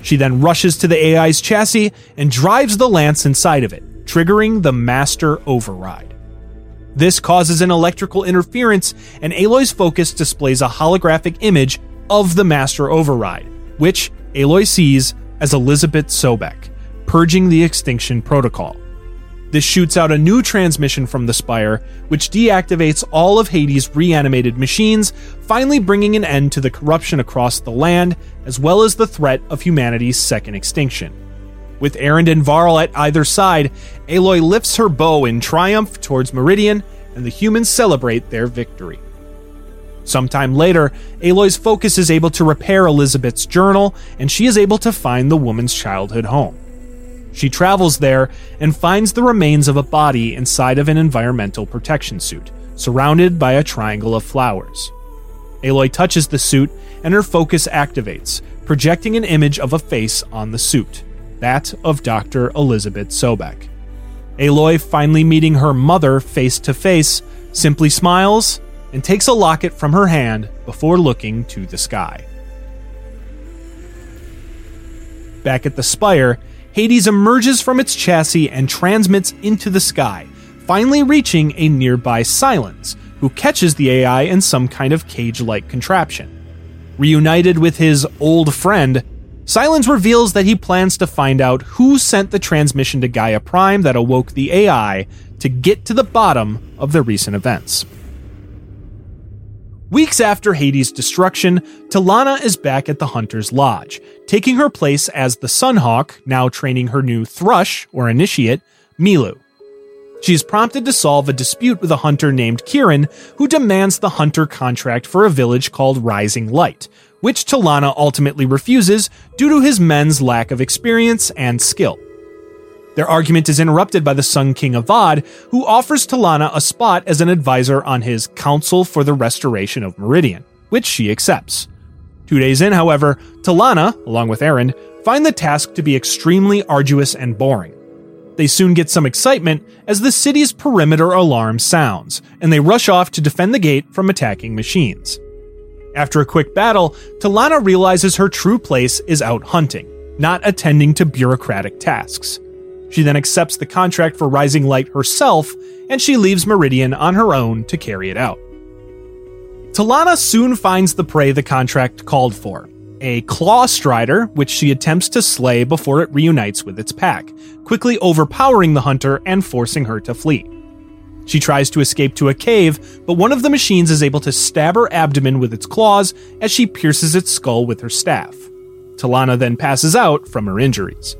She then rushes to the AI's chassis and drives the lance inside of it, triggering the Master Override. This causes an electrical interference, and Aloy's focus displays a holographic image of the Master Override, which Aloy sees as Elisabet Sobeck, purging the Extinction Protocol. This shoots out a new transmission from the Spire, which deactivates all of Hades' reanimated machines, finally bringing an end to the corruption across the land, as well as the threat of humanity's second extinction. With Erend and Varl at either side, Aloy lifts her bow in triumph towards Meridian, and the humans celebrate their victory. Sometime later, Aloy's focus is able to repair Elisabet's journal, and she is able to find the woman's childhood home. She travels there and finds the remains of a body inside of an environmental protection suit, surrounded by a triangle of flowers. Aloy touches the suit, and her focus activates, projecting an image of a face on the suit, that of Dr. Elisabet Sobeck. Aloy, finally meeting her mother face to face, simply smiles and takes a locket from her hand before looking to the sky. Back at the Spire, Hades emerges from its chassis and transmits into the sky, finally reaching a nearby Sylens, who catches the AI in some kind of cage-like contraption. Reunited with his old friend, Sylens reveals that he plans to find out who sent the transmission to Gaia Prime that awoke the AI to get to the bottom of the recent events. Weeks after Hades' destruction, Talanah is back at the Hunter's Lodge, taking her place as the Sunhawk, now training her new Thrush, or Initiate, Milu. She is prompted to solve a dispute with a hunter named Kieran, who demands the hunter contract for a village called Rising Light, which Talanah ultimately refuses due to his men's lack of experience and skill. Their argument is interrupted by the Sun King Avad, who offers Talanah a spot as an advisor on his Council for the Restoration of Meridian, which she accepts. 2 days in, however, Talanah, along with Erend, find the task to be extremely arduous and boring. They soon get some excitement as the city's perimeter alarm sounds, and they rush off to defend the gate from attacking machines. After a quick battle, Talanah realizes her true place is out hunting, not attending to bureaucratic tasks. She then accepts the contract for Rising Light herself, and she leaves Meridian on her own to carry it out. Talanah soon finds the prey the contract called for, a claw strider, which she attempts to slay before it reunites with its pack, quickly overpowering the hunter and forcing her to flee. She tries to escape to a cave, but one of the machines is able to stab her abdomen with its claws as she pierces its skull with her staff. Talanah then passes out from her injuries.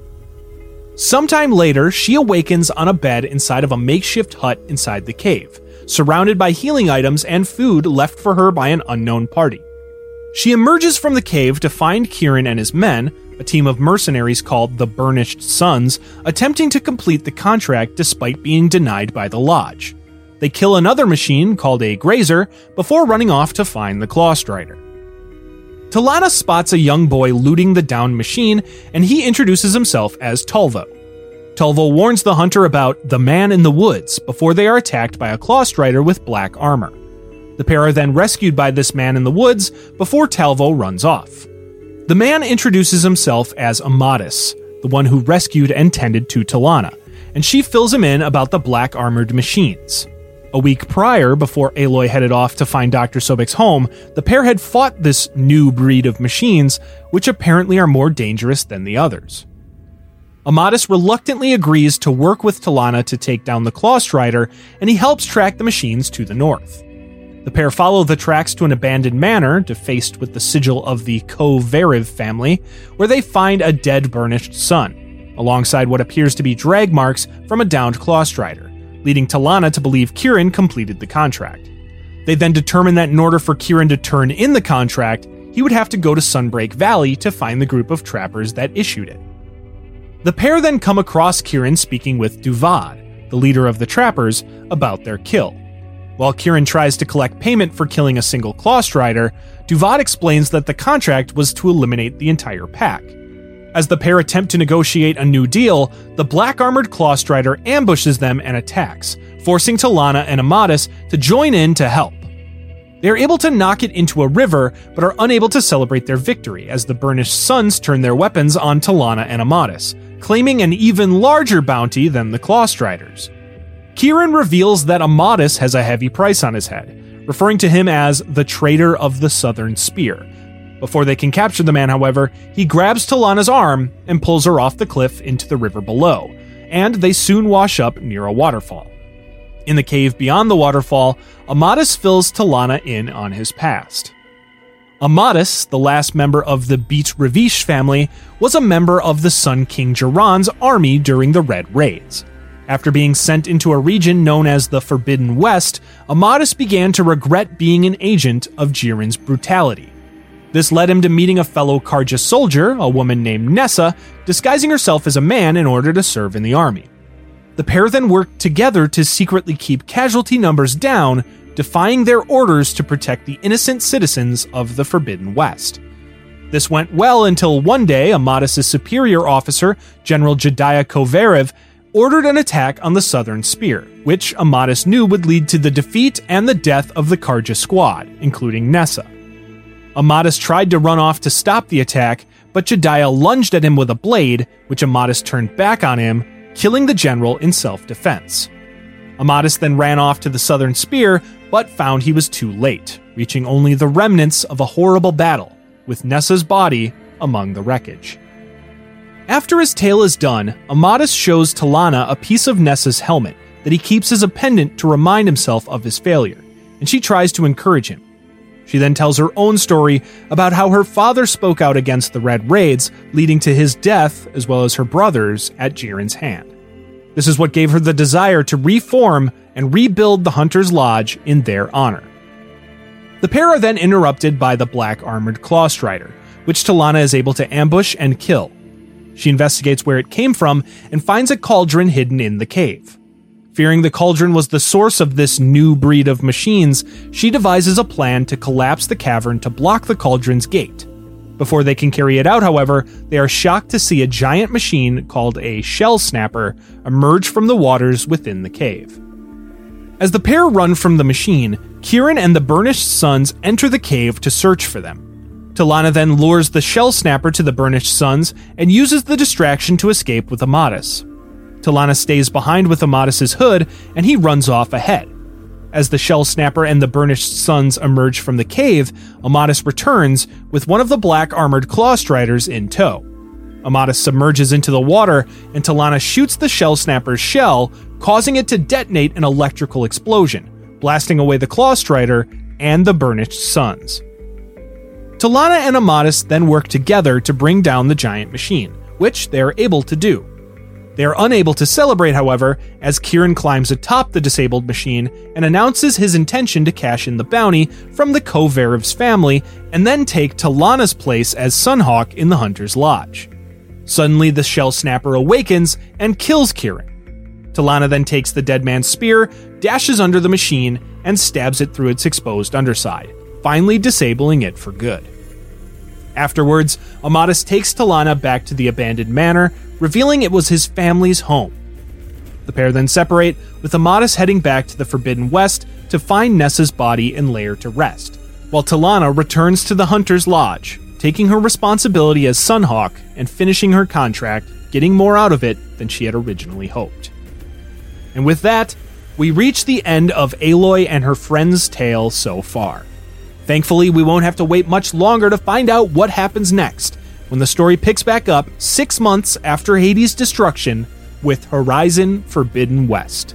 Sometime later, she awakens on a bed inside of a makeshift hut inside the cave, surrounded by healing items and food left for her by an unknown party. She emerges from the cave to find Kieran and his men, a team of mercenaries called the Burnished Sons, attempting to complete the contract despite being denied by the lodge. They kill another machine called a Grazer before running off to find the Clawstrider. Talanah spots a young boy looting the downed machine, and he introduces himself as Tulvo. Tulvo warns the hunter about the man in the woods before they are attacked by a Clawstrider with black armor. The pair are then rescued by this man in the woods before Tulvo runs off. The man introduces himself as Amadis, the one who rescued and tended to Talanah, and she fills him in about the black armored machines. A week prior, before Aloy headed off to find Dr. Sobeck's home, the pair had fought this new breed of machines, which apparently are more dangerous than the others. Amadis reluctantly agrees to work with Talanah to take down the Clawstrider, and he helps track the machines to the north. The pair follow the tracks to an abandoned manor, defaced with the sigil of the Ko-Variv family, where they find a dead burnished son, alongside what appears to be drag marks from a downed Clawstrider, leading Talanah to believe Kieran completed the contract. They then determine that in order for Kieran to turn in the contract, he would have to go to Sunbreak Valley to find the group of trappers that issued it. The pair then come across Kieran speaking with Duvad, the leader of the trappers, about their kill. While Kieran tries to collect payment for killing a single Clawstrider, Duvad explains that the contract was to eliminate the entire pack. As the pair attempt to negotiate a new deal, the black-armored Clawstrider ambushes them and attacks, forcing Talanah and Amadis to join in to help. They are able to knock it into a river, but are unable to celebrate their victory as the Burnished Sons turn their weapons on Talanah and Amadis, claiming an even larger bounty than the Clawstriders. Kieran reveals that Amadis has a heavy price on his head, referring to him as the Traitor of the Southern Spear. Before they can capture the man, however, he grabs Talanah's arm and pulls her off the cliff into the river below, and they soon wash up near a waterfall. In the cave beyond the waterfall, Amadis fills Talanah in on his past. Amadis, the last member of the Beit Revish family, was a member of the Sun King Jiran's army during the Red Raids. After being sent into a region known as the Forbidden West, Amadis began to regret being an agent of Jiran's brutality. This led him to meeting a fellow Carja soldier, a woman named Nessa, disguising herself as a man in order to serve in the army. The pair then worked together to secretly keep casualty numbers down, defying their orders to protect the innocent citizens of the Forbidden West. This went well until one day, Amadis' superior officer, General Jediah Kovarev, ordered an attack on the Southern Spear, which Amadis knew would lead to the defeat and the death of the Carja squad, including Nessa. Amadis tried to run off to stop the attack, but Jediah lunged at him with a blade, which Amadis turned back on him, killing the general in self-defense. Amadis then ran off to the Southern Spear, but found he was too late, reaching only the remnants of a horrible battle, with Nessa's body among the wreckage. After his tale is done, Amadis shows Talanah a piece of Nessa's helmet that he keeps as a pendant to remind himself of his failure, and she tries to encourage him. She then tells her own story about how her father spoke out against the Red Raids, leading to his death as well as her brother's at Jiran's hand. This is what gave her the desire to reform and rebuild the Hunter's Lodge in their honor. The pair are then interrupted by the black armored Claw Strider, which Talanah is able to ambush and kill. She investigates where it came from and finds a cauldron hidden in the cave. Fearing the cauldron was the source of this new breed of machines, she devises a plan to collapse the cavern to block the cauldron's gate. Before they can carry it out, however, they are shocked to see a giant machine called a shell snapper emerge from the waters within the cave. As the pair run from the machine, Kieran and the Burnished Sons enter the cave to search for them. Talanah then lures the shell snapper to the Burnished Sons and uses the distraction to escape with Amadis. Talanah stays behind with Amadis' hood, and he runs off ahead. As the Shell Snapper and the Burnished Sons emerge from the cave, Amadis returns with one of the black armored Claw Striders in tow. Amadis submerges into the water, and Talanah shoots the Shell Snapper's shell, causing it to detonate an electrical explosion, blasting away the Claw Strider and the Burnished Sons. Talanah and Amadis then work together to bring down the giant machine, which they are able to do. They are unable to celebrate, however, as Kieran climbs atop the disabled machine and announces his intention to cash in the bounty from the Kovarev's family and then take Talanah's place as Sunhawk in the Hunter's Lodge. Suddenly, the Shell Snapper awakens and kills Kieran. Talanah then takes the dead man's spear, dashes under the machine, and stabs it through its exposed underside, finally disabling it for good. Afterwards, Amadis takes Talanah back to the abandoned manor, revealing it was his family's home. The pair then separate, with Amadis heading back to the Forbidden West to find Nessa's body and lay her to rest, while Talanah returns to the Hunter's Lodge, taking her responsibility as Sunhawk and finishing her contract, getting more out of it than she had originally hoped. And with that, we reach the end of Aloy and her friend's tale so far. Thankfully, we won't have to wait much longer to find out what happens next, when the story picks back up 6 months after Hades' destruction with Horizon Forbidden West.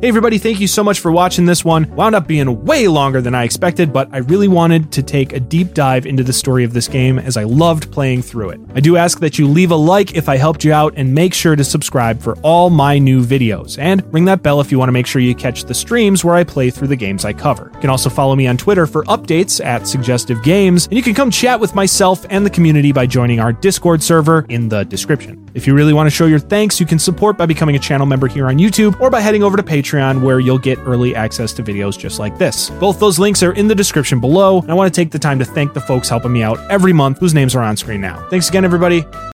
Hey everybody, thank you so much for watching this one. Wound up being way longer than I expected, but I really wanted to take a deep dive into the story of this game as I loved playing through it. I do ask that you leave a like if I helped you out, and make sure to subscribe for all my new videos, and ring that bell if you want to make sure you catch the streams where I play through the games I cover. You can also follow me on Twitter for updates at Suggestive Games, and you can come chat with myself and the community by joining our Discord server in the description. If you really want to show your thanks, you can support by becoming a channel member here on YouTube or by heading over to Patreon, where you'll get early access to videos just like this. Both those links are in the description below, and I want to take the time to thank the folks helping me out every month whose names are on screen now. Thanks again, everybody.